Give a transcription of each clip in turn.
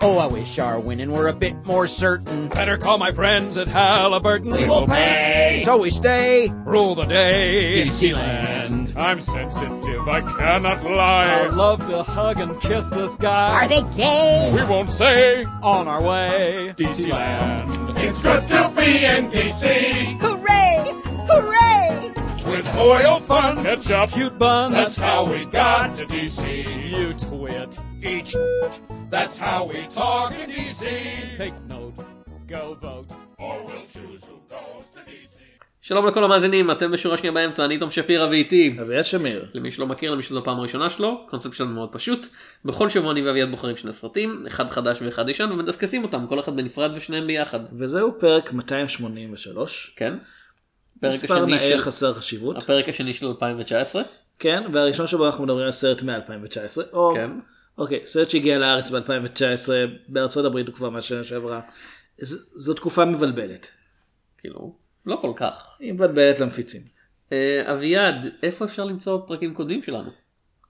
Oh, I wish our winning were a bit more certain. Better call my friends at Halliburton. We will pay. So we stay. Rule the day. DC land. I'm sensitive. I cannot lie. I love to hug and kiss this guy. Are they gay? We won't say. On our way. DC land. It's good to be in DC. Hooray! Hooray! With oil funds, ketchup, cute buns. That's how we got to DC. You twit. Each. That's how we talk to DC. Take note. Go vote. Or we'll choose who goes to DC. שלום לכל המאזינים, אתם בשורה שניה באמצע, אני תום שפירא ואיתי אביעד שמיר. למי שלא מכיר, למי שזו פעם הראשונה שלו, קונספט שלנו מאוד פשוט. בכל שבוע אני ואביעד בוחרים שני סרטים, אחד חדש ואחד ישן, ומדסקסים אותם, כל אחד בנפרד ושניהם ביחד. וזהו פרק 283. כן. מספר נאה חסר חשיבות. הפרק השני של 2019. כן, והראשון שבו אנחנו מדברים על סרט מ-2019. כן. אוקיי, סרט שהגיע לארץ ב-2019, בארצות הברית וכבר מהשנה שעברה. זו תקופה מבלבלת. כאילו, לא כל כך. היא מבלבלת למפיצים. אביעד, איפה אפשר למצוא פרקים קודמים שלנו?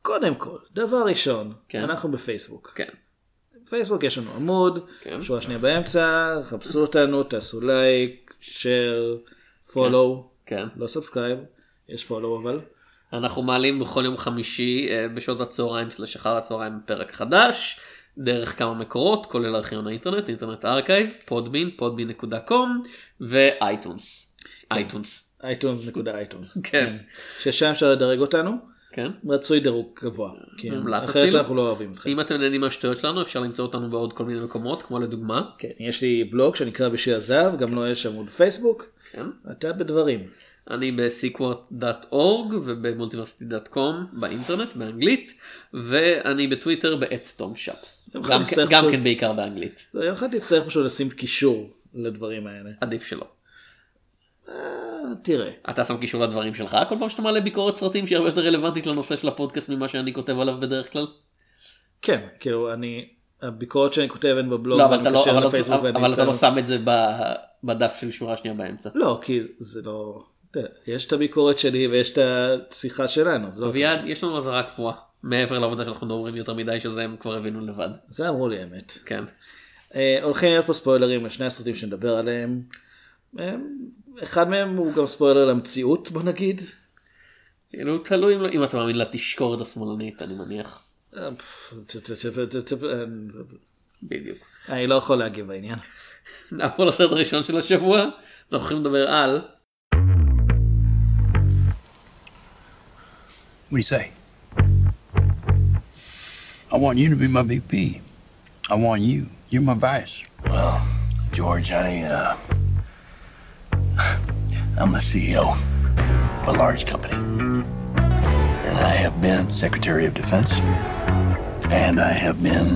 קודם כל, דבר ראשון, אנחנו בפייסבוק. כן. בפייסבוק יש לנו עמוד, שורה שניה באמצע, חפשו אותנו, תעשו לייק, שייר, פולו, לא סאבסקרייב, יש פולו אבל. אנחנו מעלים בכל יום חמישי בשעות הצהריים סלש אחר הצהריים פרק חדש, דרך כמה מקורות, כולל ארכיון האינטרנט, אינטרנט הארכייב, פודבין, פודבין.com ואייטונס. אייטונס. אייטונס. כן. ששם אפשר לדרג אותנו, רצוי דירוג גבוה. אחרת אנחנו לא אוהבים אתכם. אם אתם נהנים מהשטויות שלנו, אפשר למצוא אותנו בעוד כל מיני מקומות, כמו לדוגמה. כן, יש לי בלוג שנקרא בשיר הזהב, גם לא יש עמוד פייסבוק. אתה בדברים. אני ב-sequart.org ובמולטיברסיטי.com באינטרנט, באנגלית, ואני בטוויטר ב@tomshops. גם כן בעיקר באנגלית. יום אחד תצטרך פשוט לשים קישור לדברים האלה. עדיף שלא. תראה. אתה שם קישור לדברים שלך? כל פעם שאתה מעלה ביקורת סרטים שהיא הרבה יותר רלוונטית לנושא של הפודקאסט ממה שאני כותב עליו בדרך כלל? כן, כאילו אני... הביקורות שאני כותב אין בבלוג, אבל אתה לא שם את זה בדף של שורה שניה באמצע. לא, כי זה לא... יש את הביקורת שלי ויש את השיחה שלנו. אביעד, יש לנו עזרה קבועה. מעבר לעבודה שאנחנו דוברים יותר מדי, שזה הם כבר הבינו לבד. זה אמרו לי אמת. כן. הולכים להיות פה ספוילרים לשני הסרטים שנדבר עליהם. אחד מהם הוא גם ספוילר למציאות, בוא נגיד. כאילו, תלוי אם אתה מאמין לה תשקור את השמאלנית, אני מניח. בדיוק. אני לא יכול להגיב בעניין. נעבור לסרט הראשון של השבוע. אנחנו הולכים לדבר על... What do you say? I want you to be my VP. I want you. You're my vice. Well, George, I'm the CEO of a large company. And I have been Secretary of Defense. And I have been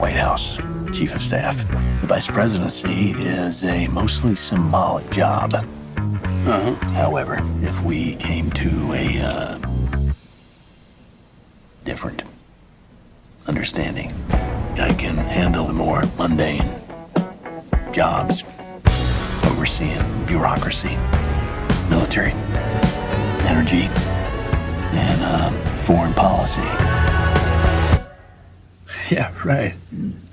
White House Chief of Staff. The Vice Presidency is a mostly symbolic job. Uh-huh. However, if we came to a... different understanding. I can handle the more mundane jobs, overseeing bureaucracy, military, energy, and foreign policy. Yeah, right.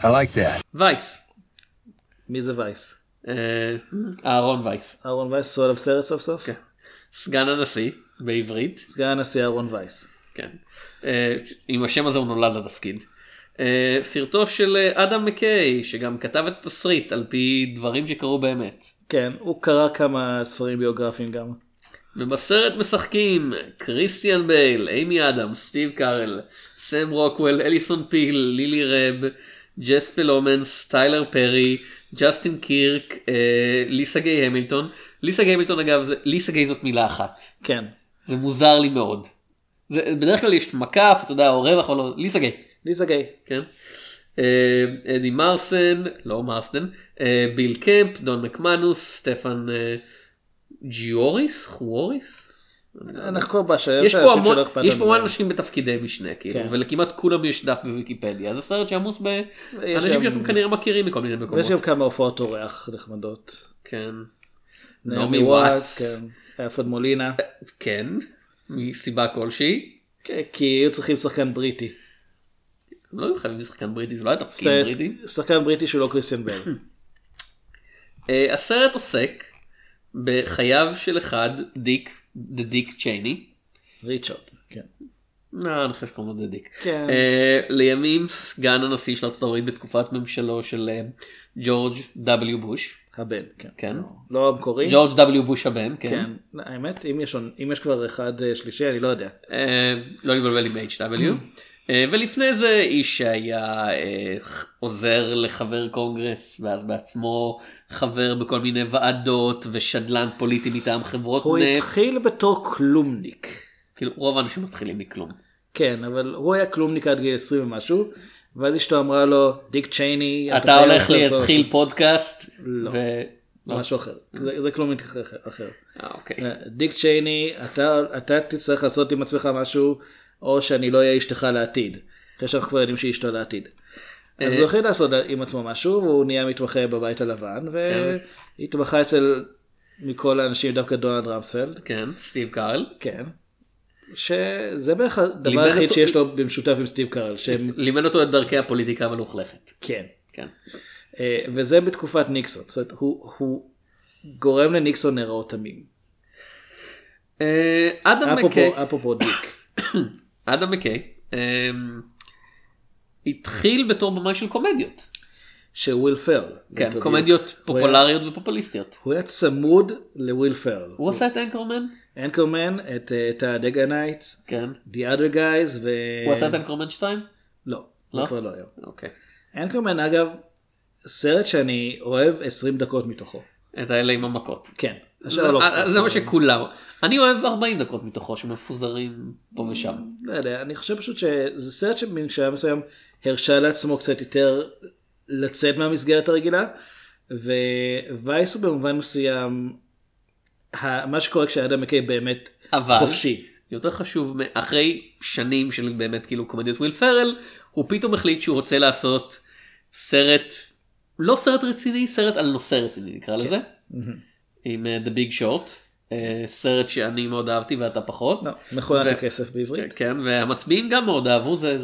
I like that. Vice. Who's the vice? Aaron Vice. Aaron Vice, sort of series of stuff? Okay. סגן הנשיא, בעברית. סגן הנשיא אהרון וייס. כן. עם השם הזה הוא נולד לתפקיד. סרטו של אדם מקיי, שגם כתב את התסריט על פי דברים שקרו באמת. כן, הוא קרא כמה ספרים ביוגרפיים גם. ובסרט משחקים קריסטיאן בייל, אימי אדמס, סטיב קרל, סם רוקוול, אליסון פיל, לילי רב, ג'ס פלומנס, טיילר פרי, ג'סטין קירק, ליסה גיי המילטון. ליסה גיי המילטון, אגב, ליסה גיי זאת מילה אחת. כן. זה מוזר לי מאוד. בדרך כלל יש מקף, אתה יודע, או רווח, או לא, ליסה גיי. ליסה גיי. כן. אדי מרסן, לא מרסן, ביל קמפ, דון מקמנוס, סטפן ג'יוריס, חואריס. אנחנו כבר בשביל שלא אכפת. יש פה אנשים בתפקידי משנה, כאילו, ולכמעט כולם יש דף בוויקיפדיה. זה סרט שעמוס באנשים שאתם כנראה מכירים מכל מיני מקומות. יש גם כמה הופעות אורח נחמדות. כן. נעמי וואטס. פרד מולינה. כן. מסיבה כלשהי. כי היו צריכים שחקן בריטי. לא היו חייבים שחקן בריטי, זה לא היה תפקיד בריטי. שחקן בריטי שהוא לא קריסטיאן בייל. הסרט עוסק בחייו של אחד, דיק צ'ייני. ריצ'רד, כן. אני חושב שקוראים לו דיק. כן. לימים סגן הנשיא של ארצות הברית בתקופת ממשלו של ג'ורג' W. בוש. הבן, כן. לא המקורי. ג'ורג' W. בוש הבן, כן. האמת, אם יש כבר אחד שלישי, אני לא יודע. לא לבלבל עם H.W. ולפני זה איש שהיה עוזר לחבר קונגרס, ואז בעצמו חבר בכל מיני ועדות ושדלן פוליטי מטעם חברות נפט. הוא התחיל בתור כלומניק. כאילו רוב האנשים מתחילים מכלום. כן, אבל הוא היה כלומניק עד גיל 20 ומשהו, ואז אשתו אמרה לו, דיק צ'ייני, אתה הולך להתחיל פודקאסט? לא, משהו אחר. זה כלומניק אחר. דיק צ'ייני, אתה תצטרך לעשות עם עצמך משהו, או שאני לא אהיה אשתך לעתיד. אחרי שאנחנו כבר יודעים שהיא אשתו לעתיד. אז הוא החליט לעשות עם עצמו משהו, והוא נהיה מתמחה בבית הלבן, והתמחה אצל מכל האנשים, דווקא דונלד רמספלד. כן, סטיב קארל. כן. שזה בערך הדבר היחיד שיש לו במשותף עם סטיב קארל. לימד אותו את דרכי הפוליטיקה המלוכלכת. כן. וזה בתקופת ניקסון. זאת אומרת, הוא גורם לניקסון נראות תמים. אדם מקי. אפרופו דיק. אדם מקי התחיל בתור במאי של קומדיות של וויל פרל, כן, קומדיות פופולריות ופופוליסטיות. הוא היה צמוד לוויל פרל. הוא עשה את אנקרמן, את הדגה נייטס, כן, The Other Guys. הוא עשה את אנקרמן 2? לא, זה כבר לא היה. אוקיי. אנקרמן, אגב, סרט שאני אוהב 20 דקות מתוכו. את האלה עם המכות. כן. זה מה שכולם. אני אוהב 40 דקות מתוכו שמפוזרים פה ושם. לא יודע, אני חושב פשוט שזה סרט שבשעה מסוים הרשה לעצמו קצת יותר לצאת מהמסגרת הרגילה, ווייס הוא במובן מסוים מה שקורה כשאדם מקי באמת חופשי. יותר חשוב, אחרי שנים של באמת כאילו קומדיות וויל פרל, הוא פתאום החליט שהוא רוצה לעשות סרט, לא סרט רציני, סרט על נושא רציני נקרא לזה. עם The Big Short, סרט שאני מאוד אהבתי ואתה פחות. מכונת הכסף בעברית. כן, והמצביעים גם מאוד אהבו, זה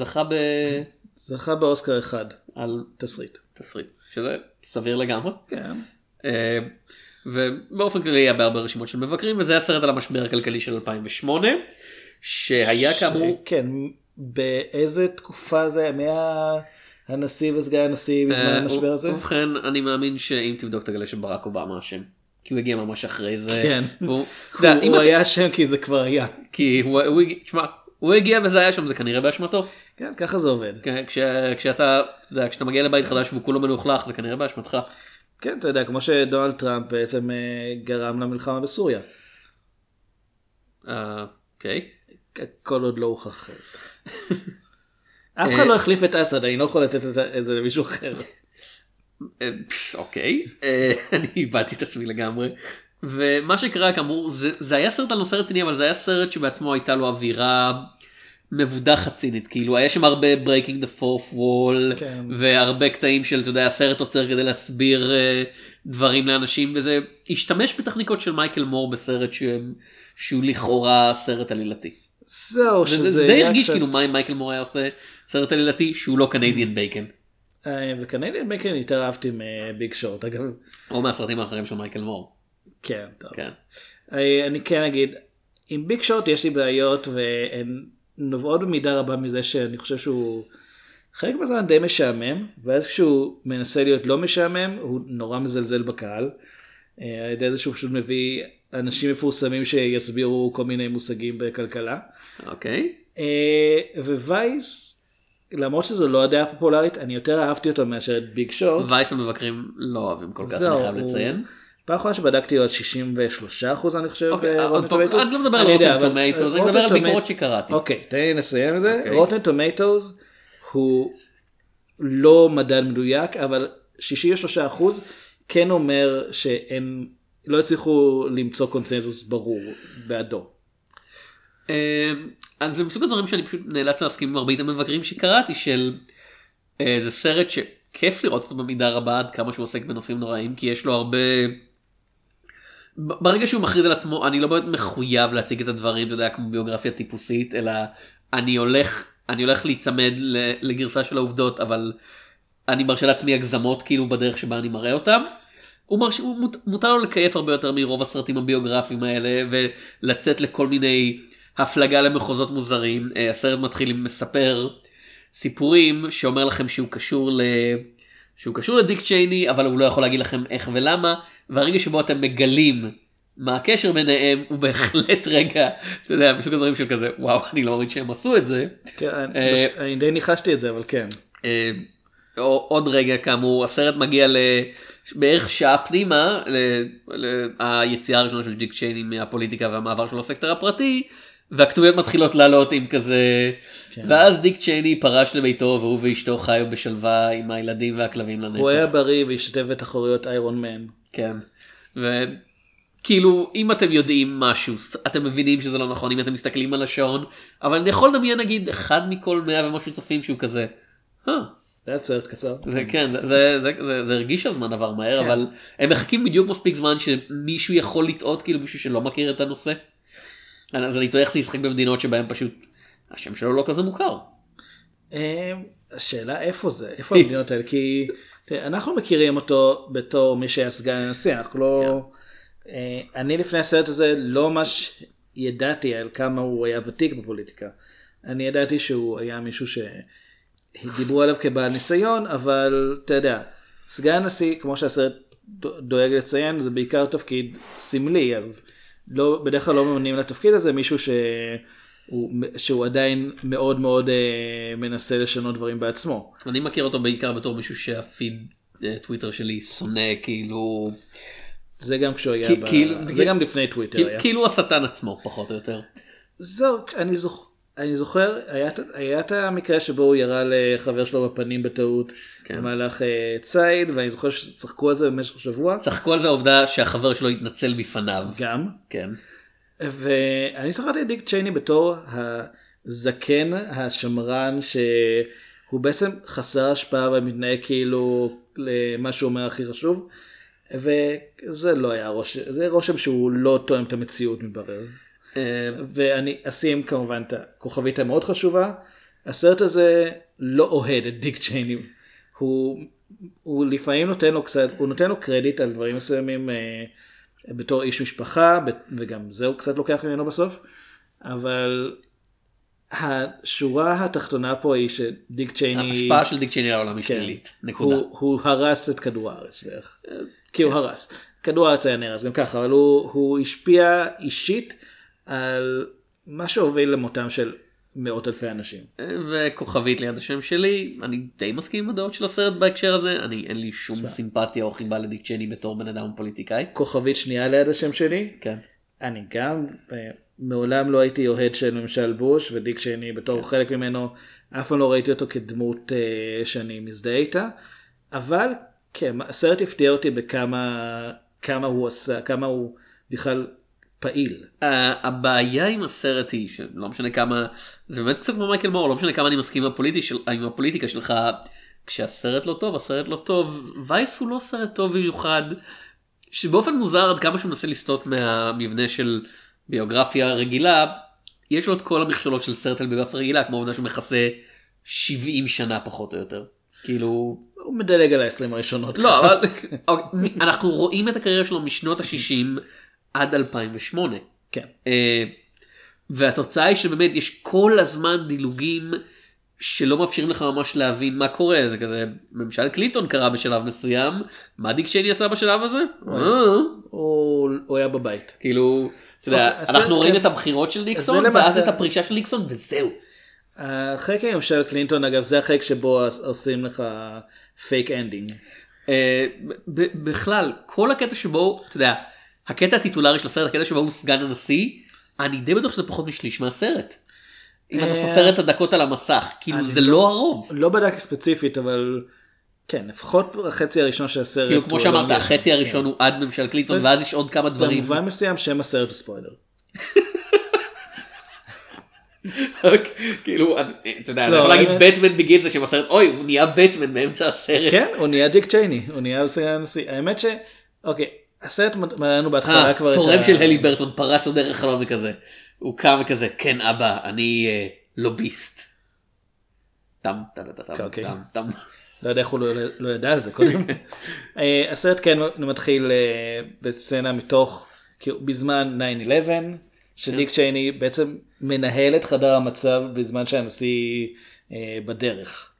זכה באוסקר אחד, על תסריט, שזה סביר לגמרי. כן. ובאופן כללי היה בהרבה רשימות של מבקרים, וזה היה סרט על המשבר הכלכלי של 2008, שהיה כאמור... כן, באיזה תקופה זה היה, הנשיא וסגן הנשיא בזמן המשבר הזה? ובכן, אני מאמין שאם תבדוק תגלה שברק אובמה אשם. כי הוא הגיע ממש אחרי זה. כן, הוא היה שם כי זה כבר היה. כי הוא הגיע וזה היה שם, זה כנראה באשמתו. כן, ככה זה עובד. כשאתה מגיע לבית חדש וכולו מלוכלך, זה כנראה באשמתך. כן, אתה יודע, כמו שדונלד טראמפ בעצם גרם למלחמה בסוריה. אוקיי. כל עוד לא הוכח. אף אחד לא החליף את אסד, אני לא יכול לתת את זה למישהו אחר. אוקיי, אני איבדתי את עצמי לגמרי. ומה שקרה כאמור, זה היה סרט על נושא רציני, אבל זה היה סרט שבעצמו הייתה לו אווירה מבודחת צינית, כאילו היה שם הרבה breaking the fourth wall, והרבה קטעים של, אתה יודע, הסרט עוצר כדי להסביר דברים לאנשים, וזה השתמש בטכניקות של מייקל מור בסרט שהוא לכאורה סרט עלילתי. זהו, שזה די הרגיש כאילו מה אם מייקל מור היה עושה סרט עלילתי שהוא לא קנדיאן בייקן. וקנדיאן בייקן התערבתי מביג שורט, אגב. או מהסרטים האחרים של מייקל מור. כן, טוב. אני כן אגיד, עם ביג שורט יש לי בעיות, והן נובעות במידה רבה מזה שאני חושב שהוא חלק מהזמן די משעמם, ואז כשהוא מנסה להיות לא משעמם, הוא נורא מזלזל בקהל. על ידי זה שהוא פשוט מביא אנשים מפורסמים שיסבירו כל מיני מושגים בכלכלה. אוקיי. ווייס... למרות שזו לא הדעה פופולרית, אני יותר אהבתי אותו מאשר את ביג שורט. וייס המבקרים לא אוהבים כל כך, אני חייב לציין. פעם אחרונה שבדקתי עוד 63%, אני חושב. אני לא מדבר על רוטן טומטוז, אני מדבר על ביקורות שקראתי. אוקיי, תן לי נסיים את זה. רוטן טומטוז הוא לא מדד מדויק, אבל 63% כן אומר שהם לא הצליחו למצוא קונצנזוס ברור בעדו. אז זה מסוג הדברים שאני פשוט נאלץ להסכים עם מרבית המבקרים שקראתי, של זה סרט שכיף לראות אותו במידה רבה עד כמה שהוא עוסק בנושאים נוראים, כי יש לו הרבה, ברגע שהוא מכריז על עצמו, אני לא באמת מחויב להציג את הדברים, אתה יודע, כמו ביוגרפיה טיפוסית, אלא אני הולך אני הולך להיצמד לגרסה של העובדות, אבל אני מרשה לעצמי הגזמות כאילו בדרך שבה אני מראה אותם. הוא מותר לו לקייף הרבה יותר מרוב הסרטים הביוגרפיים האלה, ולצאת לכל מיני הפלגה למחוזות מוזרים. הסרט מתחיל עם מספר סיפורים שאומר לכם שהוא קשור לדיק צ'ייני, אבל הוא לא יכול להגיד לכם איך ולמה, והרגע שבו אתם מגלים מה הקשר ביניהם הוא בהחלט רגע, אתה יודע, בסוג הדברים של כזה, וואו, אני לא מראה שהם עשו את זה. כן, אני די ניחשתי את זה, אבל כן. עוד רגע, כאמור, הסרט מגיע בערך שעה פנימה, היציאה הראשונה של דיק צ'ייני מהפוליטיקה והמעבר שלו לסקטר הפרטי, והכתוביות מתחילות לעלות עם כזה, ואז דיק צ'ייני פרש לביתו, והוא ואשתו חיו בשלווה עם הילדים והכלבים לנצח. הוא היה בריא והשתתף בתחרויות איירון מן. כן, כאילו, אם אתם יודעים משהו, אתם מבינים שזה לא נכון, אם אתם מסתכלים על השעון, אבל אני יכול לדמיין, נגיד, אחד מכל 100 ומשהו צופים שהוא כזה, זה היה סרט קצר. כן, זה הרגיש הזמן עבר מהר, אבל הם מחכים בדיוק מספיק זמן שמישהו יכול לטעות, כאילו מישהו שלא מכיר את הנושא. אז אני טועך זה ישחק במדינות שבהם פשוט, השם שלו לא כזה מוכר. השאלה איפה זה, איפה המדינות האלה, כי אנחנו מכירים אותו בתור מי שהיה סגן הנשיא, אנחנו לא... אני לפני הסרט הזה לא ממש ידעתי על כמה הוא היה ותיק בפוליטיקה. אני ידעתי שהוא היה מישהו שדיברו עליו כבעל ניסיון, אבל אתה יודע, סגן נשיא, כמו שהסרט דואג לציין, זה בעיקר תפקיד סמלי, אז לא, בדרך כלל לא ממנים לתפקיד הזה מישהו שהוא עדיין מאוד מאוד מנסה לשנות דברים בעצמו. אני מכיר אותו בעיקר בתור מישהו שהפיד טוויטר שלי שונא, כאילו... זה גם כשהוא היה, זה גם לפני טוויטר היה. כאילו השטן עצמו, פחות או יותר. זהו, אני זוכר, היה את המקרה שבו הוא ירה לחבר שלו בפנים בטעות, במהלך צייד, ואני זוכר שצחקו על זה במשך שבוע. צחקו על זה העובדה שהחבר שלו התנצל בפניו. גם. כן. ואני זכרתי את דיק צ'ייני בתור הזקן, השמרן, שהוא בעצם חסר השפעה ומתנהג כאילו למה שהוא אומר הכי חשוב. וזה לא היה רושם, זה רושם שהוא לא תואם את המציאות מברר. ואני אשים כמובן את הכוכבית המאוד חשובה, הסרט הזה לא אוהד את דיק צ'ייני, הוא לפעמים נותן לו קצת, הוא נותן לו קרדיט על דברים מסוימים בתור איש משפחה, וגם זה הוא קצת לוקח ממנו בסוף, אבל השורה התחתונה פה היא שדיק צ'ייני... ההשפעה של דיק צ'ייני לעולם היא שלילית, נקודה. הוא הרס את כדור הארץ בערך. כי הוא הרס. כדור הארץ היה נרס גם ככה, אבל הוא השפיע אישית על מה שהוביל למותם של מאות אלפי אנשים. וכוכבית ליד השם שלי, אני די מסכים עם הדעות של הסרט בהקשר הזה, אין לי שום סימפתיה או חיבה לדיק צ'ייני בתור בן אדם פוליטיקאי. כוכבית שנייה ליד השם שלי. כן. אני גם... מעולם לא הייתי אוהד של ממשל בוש, ודיק צ'ייני בתור חלק ממנו, אף פעם לא ראיתי אותו כדמות שאני מזדהה איתה, אבל כן, הסרט הפתיע אותי בכמה הוא עשה, כמה הוא בכלל פעיל. הבעיה עם הסרט היא, שלא משנה כמה, זה באמת קצת כמו מייקל מור, לא משנה כמה אני מסכים עם הפוליטיקה שלך, כשהסרט לא טוב, הסרט לא טוב, וייס הוא לא סרט טוב במיוחד, שבאופן מוזר עד כמה שהוא מנסה לסטות מהמבנה של... ביוגרפיה רגילה, יש לו את כל המכשולות של סרט על ביוגרפיה רגילה, כמו עובדה שהוא מכסה 70 שנה פחות או יותר. כאילו... הוא מדלג על ה-20 הראשונות. לא, אבל אנחנו רואים את הקריירה שלו משנות ה-60 עד 2008. כן. והתוצאה היא שבאמת יש כל הזמן דילוגים שלא מאפשרים לך ממש להבין מה קורה. זה כזה, ממשל קלינטון קרה בשלב מסוים, מה דיק צ'ייני עשה בשלב הזה? הוא היה בבית. כאילו... אתה יודע, אנחנו רואים את הבחירות של ניקסון, ואז את הפרישה של ניקסון, וזהו. החלק של קלינטון, אגב, זה החלק שבו עושים לך פייק אנדינג. בכלל, כל הקטע שבו, אתה יודע, הקטע הטיטולרי של הסרט, הקטע שבו הוא סגן הנשיא, אני די בטוח שזה פחות משליש מהסרט. אם אתה סופר את הדקות על המסך, כאילו זה לא הרוב. לא בדק ספציפית, אבל... כן, לפחות החצי הראשון של הסרט... כאילו, כמו שאמרת, החצי הראשון הוא עד ממשל קלינטון, ואז יש עוד כמה דברים. במובן מסוים שם הסרט הוא ספוילר. כאילו, אתה יודע, אני יכול להגיד בטמן בגיל זה שם הסרט, אוי, הוא נהיה בטמן באמצע הסרט. כן, הוא נהיה דיק צ'ייני, הוא נהיה סגן הנשיא. האמת ש... אוקיי, הסרט מראינו בהתחלה כבר את ה... תורם של הליברטון פרץ עוד דרך חלון וכזה. הוא קם וכזה, כן אבא, אני לוביסט. טם טם טם טם. לא יודע איך הוא לא ידע על זה קודם. הסרט כן מתחיל בסצנה מתוך, בזמן 9-11, שדיק צ'ייני בעצם מנהל את חדר המצב בזמן שהנשיא בדרך.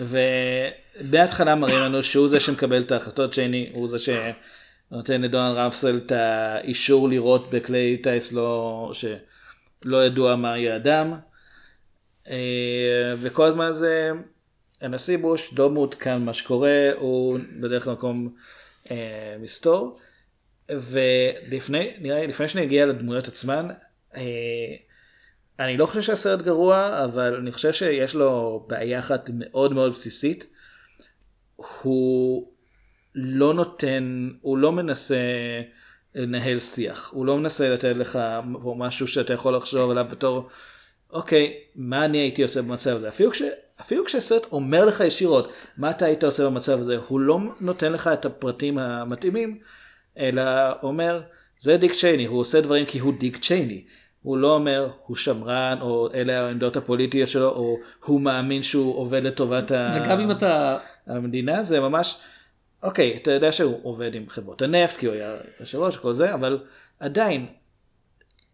ובהתחלה מראים לנו שהוא זה שמקבל את ההחלטות, צ'ייני הוא זה שנותן לדונלד רמספלד את האישור לירות בכלי טייס שלא ידוע מה יעדם. וכל הזמן זה הנשיא בוש לא מעודכן מה שקורה, הוא בדרך למקום מסתור. ולפני שנגיע לדמויות עצמן, אני לא חושב שהסרט גרוע, אבל אני חושב שיש לו בעיה אחת מאוד מאוד בסיסית. הוא לא נותן, הוא לא מנסה לנהל שיח, הוא לא מנסה לתת לך משהו שאתה יכול לחשוב עליו בתור אוקיי, מה אני הייתי עושה במצב הזה? אפילו כשהסרט אומר לך ישירות מה אתה היית עושה במצב הזה, הוא לא נותן לך את הפרטים המתאימים, אלא אומר, זה דיק צ'ייני, הוא עושה דברים כי הוא דיק צ'ייני. הוא לא אומר, הוא שמרן, או אלה העמדות הפוליטיות שלו, או הוא מאמין שהוא עובד לטובת המדינה. זה ממש, אוקיי, אתה יודע שהוא עובד עם חברות הנפט, כי הוא היה יושב-ראש, כל זה, אבל עדיין,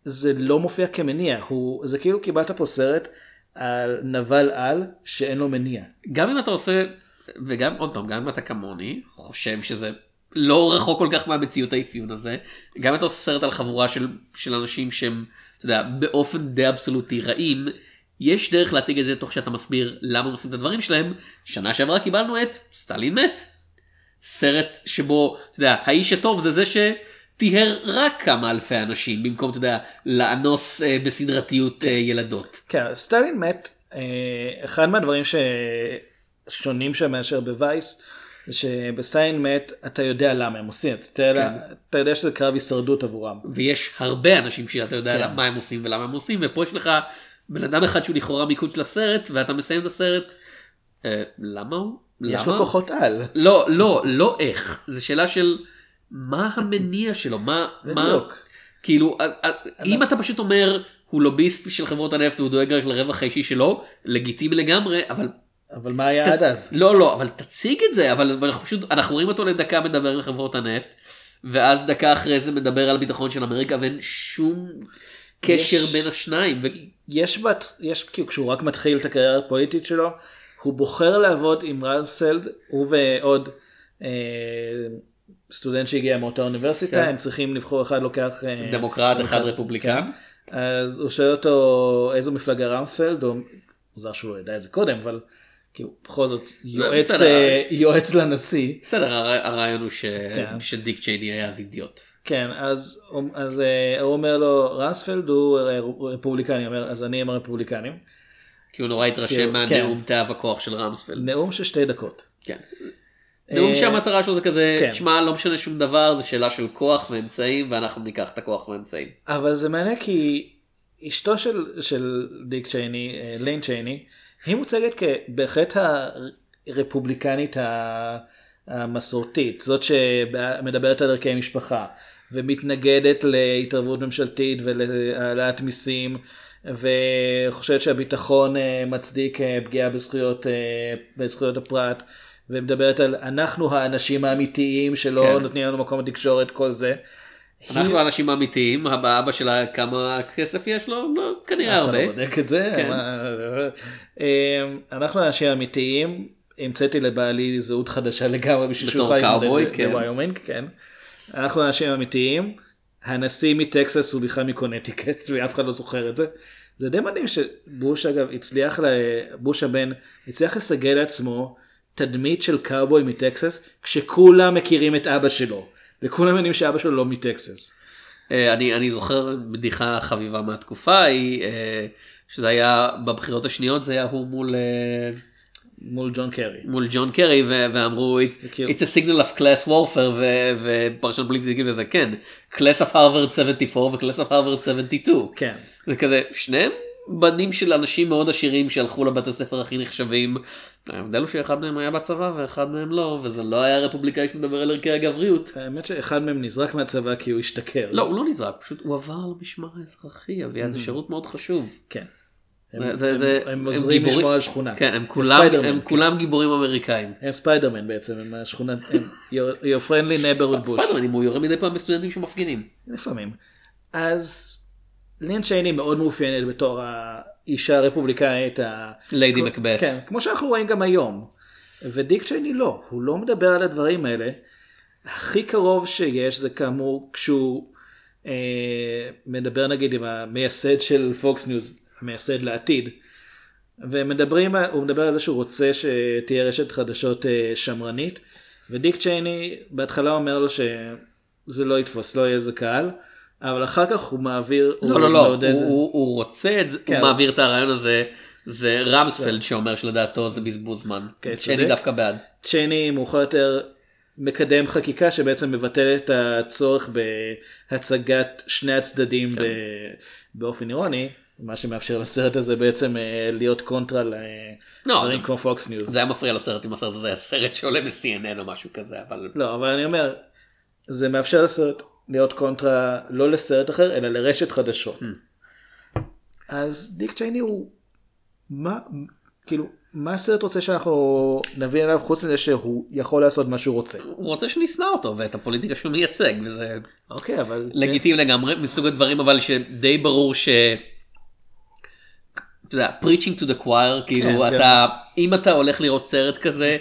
זה לא מופיע כמניע, זה כאילו קיבלת פה סרט על נבל על שאין לו מניע. גם אם אתה עושה, וגם עוד פעם, גם אם אתה כמוני, חושב שזה לא רחוק כל כך מהמציאות האפיון הזה, גם אם אתה עושה סרט על חבורה של אנשים שהם, אתה יודע, באופן די אבסולוטי רעים, יש דרך להציג את זה תוך שאתה מסביר למה עושים את הדברים שלהם. שנה שעברה קיבלנו את סטלין מת. סרט שבו, אתה יודע, האיש הטוב זה תיהר רק כמה אלפי אנשים, במקום, אתה יודע, לאנוס בסדרתיות ילדות. כן, סטלין מת, אחד מהדברים ששונים שם מאשר בווייס, שבסטלין מת אתה יודע למה הם עושים, אתה יודע שזה קרב הישרדות עבורם. ויש הרבה אנשים שאתה יודע מה הם עושים ולמה הם עושים, ופה יש לך בן אדם אחד שהוא לכאורה מיקוד של הסרט, ואתה מסיים את הסרט, למה הוא? יש לו כוחות על. לא, לא, לא איך. זו שאלה של מה המניע שלו, מה, כאילו, אם אתה פשוט אומר, הוא לוביסט של חברות הנפט, והוא דואג רק לרווח האישי שלו, לגיטימי לגמרי, אבל מה היה עד אז? לא, אבל תציג את זה, אבל אנחנו רואים אותו לדקה מדבר עם חברות הנפט, ואז דקה אחרי זה מדבר על הביטחון של אמריקה, ואין שום קשר בין השניים. יש, כשהוא רק מתחיל את הקריירה הפוליטית שלו, הוא בוחר לעבוד עם רמספלד, הוא ועוד סטודנט שהגיע מאותה אוניברסיטה, הם צריכים לבחור, אחד לוקח דמוקרט, אחד רפובליקן. אז הוא שואל אותו איזו מפלגה רמספלד, הוא מוזר שהוא לא ידע את זה קודם, אבל בכל זאת יועץ לנשיא. בסדר, הרעיון הוא שדיק צ'ייני היה אז אידיוט. כן, אז הוא אומר לו, רמספלד הוא רפובליקני, אז אני עם הרפובליקנים. כי הוא נורא התרשם מהנאום תאב הכוח של רמספלד. נאום של 2 דקות. כן. נאום שהמטרה שלו זה כזה, תשמע, לא משנה שום דבר, זה שאלה של כוח ואמצעים, ואנחנו ניקח את הכוח ואמצעים. אבל זה מעניין, כי אשתו של דיק צ'ייני, לין צ'ייני, היא מוצגת כבהחלט הרפובליקנית המסורתית, זאת שמדברת על ערכי משפחה, ומתנגדת להתערבות ממשלתית ולהעלאת מיסים, וחושבת שהביטחון מצדיק פגיעה בזכויות הפרט, ומדברת על אנחנו האנשים האמיתיים שלא נותנים לנו מקום לתקשורת, כל זה. אנחנו האנשים האמיתיים, האבא שלה כמה כסף יש לו? כנראה הרבה. אנחנו בודק את זה. אנחנו האנשים האמיתיים, המצאתי לבעלי זהות חדשה לגמרי בשביל שהוא חיים. בתור קאובוי, כן. לוויומינג, כן. אנחנו האנשים האמיתיים, הנשיא מטקסס הוא בכלל מקונטיקט, ואף אחד לא זוכר את זה. זה די מדהים שבוש אגב הצליח, בוש הבן הצליח לסגל לעצמו, תדמית של קאובוי מטקסס, כשכולם מכירים את אבא שלו, וכולם יודעים שאבא שלו לא מטקסס. אני זוכר בדיחה חביבה מהתקופה, שזה היה בבחירות השניות, זה היה הוא מול ג'ון קרי. מול ג'ון קרי, ואמרו, it's a signal of class warfare, ופרשן פוליטי גיל וזה, כן, class of Harvard 74 ו-class of Harvard 72. כן. זה כזה, שניהם? בנים של אנשים מאוד עשירים שהלכו לבתי הספר הכי נחשבים, ההבדל הוא שאחד מהם היה בצבא ואחד מהם לא, וזה לא היה רפובליקאי שמדבר על ערכי הגבריות. האמת שאחד מהם נזרק מהצבא כי הוא השתכר. לא, הוא לא נזרק, פשוט הוא עבר למשמר האזרחי, אביעד זה שירות מאוד חשוב. כן. הם עוזרים לשמור על שכונה. כן, הם כולם גיבורים אמריקאים. הם ספיידרמן בעצם, הם השכונה, your friendly neighborhood Bush. ספיידרמן, הוא יורה מדי פעם בסטודנטים שמפגינים. לפעמים. אז לין צ'ייני מאוד מאופיינת בתור האישה הרפובליקאית. ליידי מקבף. כן, כמו שאנחנו רואים גם היום. ודיק צ'ייני לא, הוא לא מדבר על הדברים האלה. הכי קרוב שיש זה כאמור כשהוא מדבר נגיד עם המייסד של פוקס ניוז, המייסד לעתיד, ומדברים, הוא מדבר על זה שהוא רוצה שתהיה רשת חדשות שמרנית, ודיק צ'ייני בהתחלה אומר לו שזה לא יתפוס, לא יהיה איזה קהל, אבל אחר כך הוא מעביר, הוא רוצה את זה, הוא מעביר את הרעיון הזה, זה רמספלד שאומר שלדעתו זה בזבוז זמן, צ'ייני דווקא בעד. צ'ייני מאוחר יותר מקדם חקיקה שבעצם מבטל את הצורך בהצגת שני הצדדים באופן אירוני, מה שמאפשר לסרט הזה בעצם להיות קונטרה לדברים כמו פוקס ניוז. זה היה מפריע לסרט אם הסרט הזה היה סרט שעולה ב-CNN או משהו כזה, אבל... לא, אבל אני אומר, זה מאפשר לסרט להיות קונטרה לא לסרט אחר, אלא לרשת חדשות. אז דיק צ'ייני הוא... מה הסרט רוצה שאנחנו נבין עליו חוץ מזה שהוא יכול לעשות מה שהוא רוצה? הוא רוצה שנסנע אותו ואת הפוליטיקה שהוא מייצג, וזה... אוקיי, אבל... לגיטימי לגמרי, מסוג הדברים, אבל שדי ברור ש... אתה יודע, preaching to the choir, כאילו אתה, אם אתה הולך לראות סרט כזה,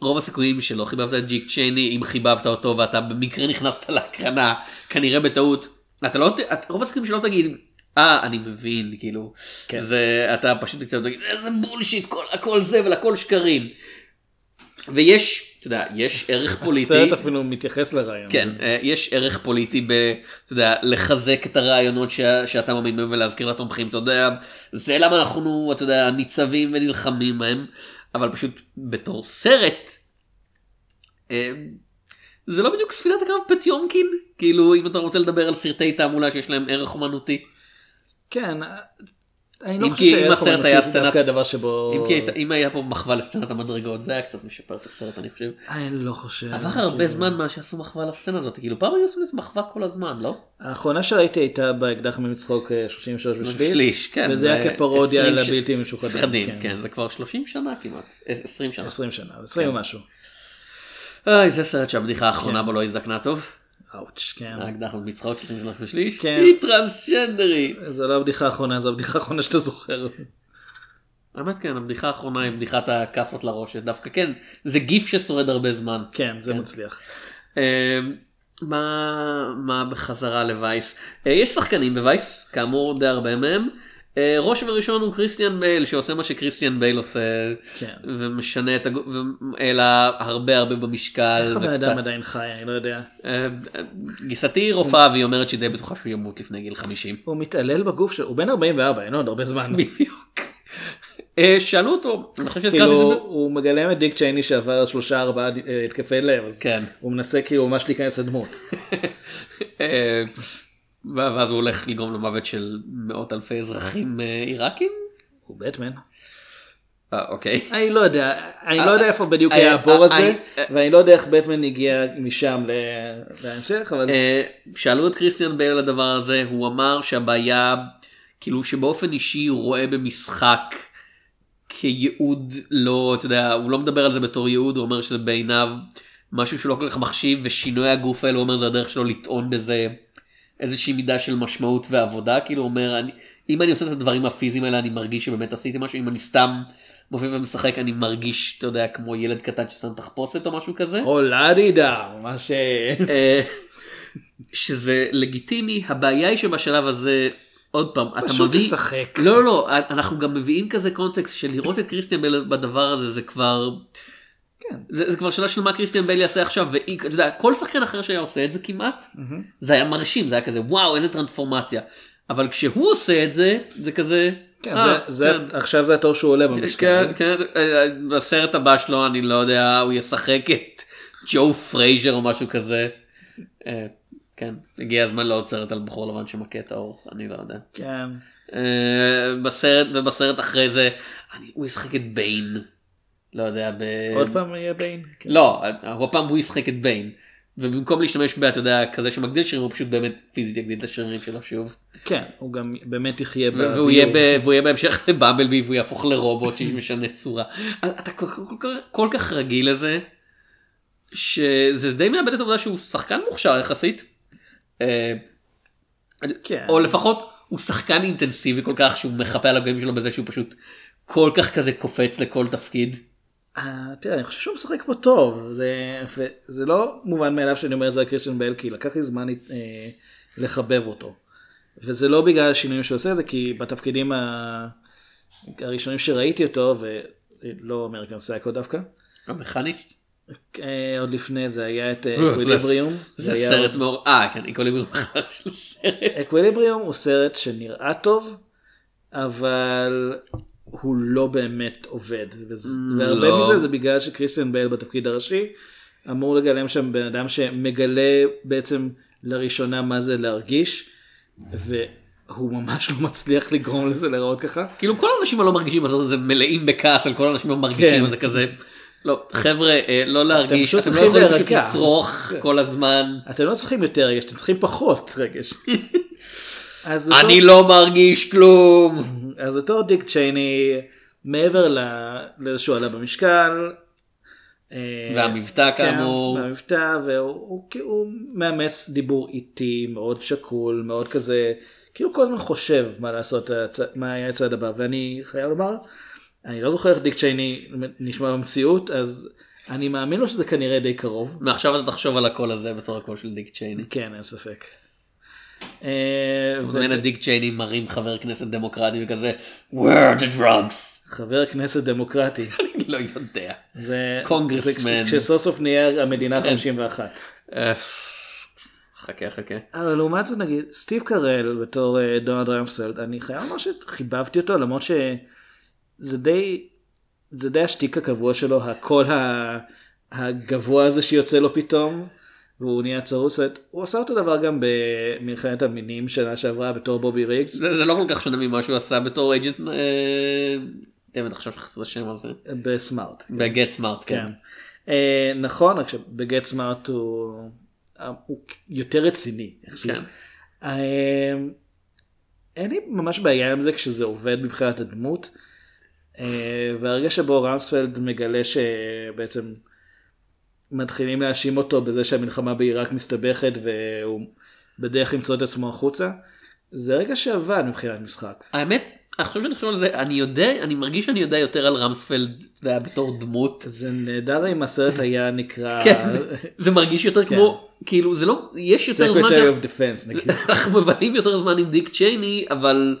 רוב הסיכויים שלא חיבבת את דיק צ'ייני, אם חיבבת אותו ואתה במקרה נכנסת להקרנה, כנראה בטעות, אתה לא, רוב הסיכויים שלא תגיד, אני מבין, כאילו, זה, אתה פשוט תצא ותגיד, זה בולשיט, הכל זה ולכל שקרים. ויש, אתה יודע, יש ערך פוליטי. הסרט אפילו מתייחס לרעיון. כן, יש ערך פוליטי אתה יודע, לחזק את הרעיונות שאתה מאמין בהם ולהזכיר לתומכים, אתה יודע, זה למה אנחנו, אתה יודע, ניצבים ונלחמים בהם, אבל פשוט בתור סרט, זה לא בדיוק ספינת הקרב פטיומקין, כאילו, אם אתה רוצה לדבר על סרטי תעמולה שיש להם ערך אומנותי. כן, אני לא חושב שערך אומנותי זה דווקא הדבר שבו... אם היה פה מחווה לסצנת המדרגות, זה היה קצת משפר את הסרט, אני חושב. אני לא חושב. עבר הרבה זמן מה שעשו מחווה לסצנה הזאת, כאילו פעם היו עושים מחווה כל הזמן, לא? האחרונה שראיתי הייתה באקדח ממצחוק 33 ושליש, כן. וזה היה כפרודיה לבלתי משוחדים. כן, זה כבר 30 שנה כמעט, 20 שנה. 20 שנה, 20 ומשהו. זה סרט שהבדיחה האחרונה בו לא הזדקנה טוב. אוץ', כן. האקדח מצחוק 33 ושליש, היא טרנסג'נדרית. זה לא הבדיחה האחרונה, זה הבדיחה האחרונה שאתה זוכר. באמת כן, הבדיחה האחרונה היא בדיחת הכפות לראש, דווקא כן, זה גיף ששורד הרבה זמן. כן, זה מצליח. מה בחזרה לווייס? יש שחקנים בווייס, כאמור די הרבה מהם. ראש וראשון הוא קריסטיאן בייל, שעושה מה שקריסטיאן בייל עושה, ומשנה את הגוף, אלא הרבה הרבה במשקל. איך האדם עדיין חי, אני לא יודע. גיסתי רופאה, והיא אומרת שהיא די בטוחה שהוא ימות לפני גיל 50. הוא מתעלל בגוף שלו, הוא בן 44, אין עוד הרבה זמן. בדיוק. שאלו אותו, כאילו הוא מגלם את דיק צ'ייני שעבר 3-4 התקפי לב, אז הוא מנסה כאילו ממש להיכנס לדמות. ואז הוא הולך לגרום למוות של מאות אלפי אזרחים עיראקים? הוא בטמן. אוקיי. אני לא יודע, אני לא יודע איפה בדיוק היה הבור הזה, ואני לא יודע איך בטמן הגיע משם להמשך, אבל... שאלו את קריסטיאן בייל על הדבר הזה, הוא אמר שהבעיה, כאילו שבאופן אישי הוא רואה במשחק כייעוד לא, אתה יודע, הוא לא מדבר על זה בתור ייעוד, הוא אומר שזה בעיניו משהו שלא כל כך מחשיב, ושינוי הגוף האלה, הוא אומר זה הדרך שלו לטעון בזה... איזושהי מידה של משמעות ועבודה, כאילו אומר, אם אני עושה את הדברים הפיזיים האלה, אני מרגיש שבאמת עשיתי משהו, אם אני סתם מופיע ומשחק, אני מרגיש, אתה יודע, כמו ילד קטן ששם תחפושת או משהו כזה. הולדידה, מה ש... שזה לגיטימי, הבעיה היא שבשלב הזה, עוד פעם, אתה מביא... פשוט תשחק. לא, לא, אנחנו גם מביאים כזה קונטקסט, של לראות את קריסטיאן בייל בדבר הזה, זה כבר... זה כבר שאלה של מה קריסטיאן בייל יעשה עכשיו, כל שחקן אחר שהיה עושה את זה כמעט, זה היה מרשים, זה היה כזה, וואו, איזה טרנספורמציה. אבל כשהוא עושה את זה, זה כזה... כן, עכשיו זה התור שהוא עולה במשקל. כן, בסרט הבא שלו, אני לא יודע, הוא ישחק את ג'ו פרייזר או משהו כזה. כן, הגיע הזמן לעוד סרט על בחור לבן שמכה את האור, אני לא יודע. כן. ובסרט אחרי זה, הוא ישחק את ביין. לא יודע, עוד פעם יהיה ביין? לא, עוד פעם הוא ישחק את ביין. ובמקום להשתמש בה, אתה יודע, כזה שמגדיל שרירים, הוא פשוט באמת פיזית יגדיל את השרירים שלו שוב. כן, הוא גם באמת יחיה והוא יהיה בהמשך לבמבלבי, והוא יהפוך לרובוט שמשנה צורה. אתה כל כך רגיל לזה, שזה די מאבד את העובדה שהוא שחקן מוכשר יחסית, או לפחות הוא שחקן אינטנסיבי כל כך, שהוא מחפה על הגיים שלו בזה שהוא פשוט כל כך כזה קופץ לכל תפקיד. תראה, אני חושב שהוא משחק פה טוב, זה לא מובן מאליו שאני אומר את זה על קריסטיאן בייל, כי לקח לי זמן לחבב אותו, וזה לא בגלל השינויים שהוא עושה, זה כי בתפקידים הראשונים שראיתי אותו, ולא אמריקן סייקו דווקא, המכניסט? עוד לפני זה היה את אקוויליבריום. זה סרט מאור, כן, אקוויליבריום של סרט. אקוויליבריום הוא סרט שנראה טוב, אבל הוא לא באמת עובד, והרבה מזה זה בגלל שקריסטיאן בייל בתפקיד הראשי אמור לגלם שם בן אדם שמגלה בעצם לראשונה מה זה להרגיש, והוא ממש לא מצליח לגרום לזה לראות ככה. כאילו כל האנשים הלא מרגישים בסרט הזה מלאים בכעס על כל האנשים המרגישים, זה כזה לא, חבר'ה, לא להרגיש, אתם לא יכולים פשוט לצרוך כל הזמן. אתם לא צריכים יותר רגש, אתם צריכים פחות רגש. אני לא מרגיש כלום. אז אותו דיק צ'ייני, מעבר לאיזשהו עלה במשקל. והמבטא כאמור. והמבטא, והוא מאמץ דיבור איטי, מאוד שקול, מאוד כזה, כאילו כל הזמן חושב מה לעשות, מה היה הצעד הבא, ואני חייב לומר, אני לא זוכר איך דיק צ'ייני נשמע במציאות, אז אני מאמין לו שזה כנראה די קרוב. מעכשיו אתה תחשוב על הקול הזה בתור הקול של דיק צ'ייני. כן, אין ספק. זאת אומרת, דיק צ'ייני מרים חבר כנסת דמוקרטי וכזה, where the drugs? חבר כנסת דמוקרטי. אני לא יודע. זה קונגרסמן. כשסוף סוף נהיה המדינה 51. חכה. אבל לעומת זאת נגיד, סטיב קרל בתור דונלד רמספלד, אני חייב לומר שחיבבתי אותו, למרות ש זה די השתיק הקבוע שלו, הקול הגבוה הזה שיוצא לו פתאום, והוא נהיה צרוסת. הוא עשה אותו דבר גם במלחמת המינים שנה שעברה בתור בובי ריגס. זה לא כל כך שונה ממה שהוא עשה בתור אייג'נט, תמיד עכשיו שכחת את השם הזה. בסמארט. בגט סמארט, כן. נכון, רק שבגט סמארט הוא יותר רציני. כן. אין לי ממש בעיה עם זה כשזה עובד מבחינת הדמות, והרגע שבו רמספלד מגלה שבעצם מתחילים להאשים אותו בזה שהמלחמה בעיראק מסתבכת והוא בדרך למצוא את עצמו החוצה, זה רגע שעבד מבחינת משחק. האמת, עכשיו שאני חושב על זה, אני מרגיש שאני יודע יותר על רמספלד בתור דמות. זה נהדר אם הסרט היה נקרא, זה מרגיש יותר כמו, כאילו זה לא, יש יותר זמן אנחנו מבלים יותר זמן עם דיק צ'ייני, אבל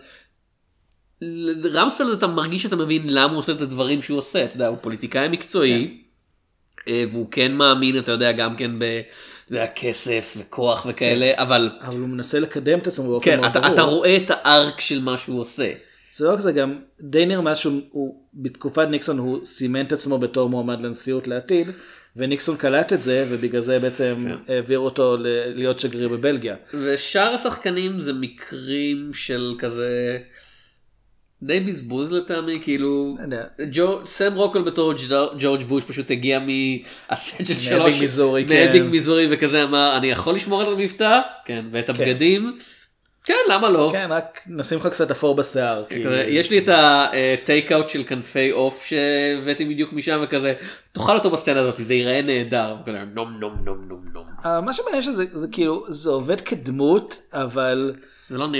רמספלד אתה מרגיש שאתה מבין למה הוא עושה את הדברים שהוא עושה, אתה יודע, הוא פוליטיקאי מקצועי, והוא כן מאמין, אתה יודע, גם כן בכסף וכוח וכאלה, אבל הוא מנסה לקדם את עצמו באופן מאוד ברור. אתה רואה את הארק של מה שהוא עושה. זה לא רק זה, גם די נרמז שהוא, בתקופת ניקסון הוא סימן את עצמו בתור מועמד לנשיאות לעתיד, וניקסון קלט את זה, ובגלל זה בעצם העביר אותו להיות שגריר בבלגיה. ושאר השחקנים זה מקרים של כזה די בזבוז לטעמי, כאילו סם רוקוול בתור ג'ורג' בוש פשוט הגיע מהסג'ל שלו מאדינג מיזורי וכזה אמר, אני יכול לשמור את המבטא ואת הבגדים, כן, למה לא? כן, רק נשים לך קצת אפור בשיער. יש לי את הטייק-אאוט של כנפי אוף שהבאתי בדיוק משם וכזה, תאכל אותו בסצנה הזאת, זה ייראה נהדר. נום נום נום נום נום. מה שמעניין שזה כאילו, זה עובד כדמות, אבל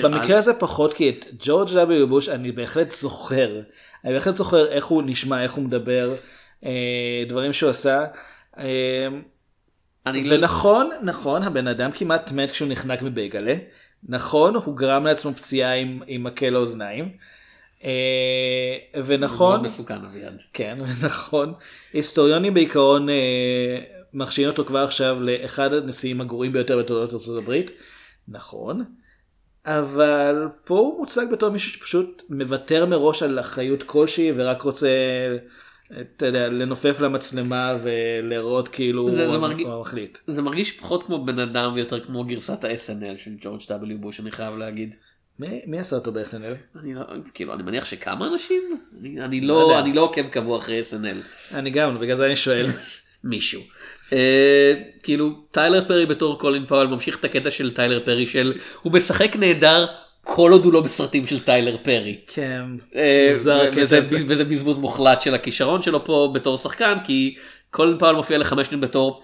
במקרה הזה פחות, כי את ג'ורג' W. בוש אני בהחלט זוכר. אני בהחלט זוכר איך הוא נשמע, איך הוא מדבר, דברים שהוא עשה. נכון, הבן אדם כמעט מת כשהוא נחנק מבייגלה. נכון, הוא גרם לעצמו פציעה עם מקל האוזניים, ונכון, מאוד מסוכן אביעד. כן, ונכון, היסטוריונים בעיקרון מחשיבים אותו כבר עכשיו לאחד הנשיאים הגרועים ביותר בתולדות ארצות הברית, נכון, אבל פה הוא מוצג בתור מישהו שפשוט מוותר מראש על אחריות כלשהי, ורק רוצה לנופף למצלמה ולראות כאילו הוא מחליט. זה מרגיש פחות כמו בן אדם ויותר כמו גרסת ה-SNL של ג'ורג' W. בוש, אני חייב להגיד. מי עשה אותו ב-SNL? אני מניח שכמה אנשים? אני לא עוקב קבוע אחרי SNL. אני גם, בגלל זה אני שואל. מישהו. כאילו, טיילר פרי בתור קולין פאוול ממשיך את הקטע של טיילר פרי של, הוא משחק נהדר כל עוד הוא לא בסרטים של טיילר פרי. כן. וזה בזבוז מוחלט של הכישרון שלו פה בתור שחקן, כי קולין פאוול מופיע לחמש שנים בתור,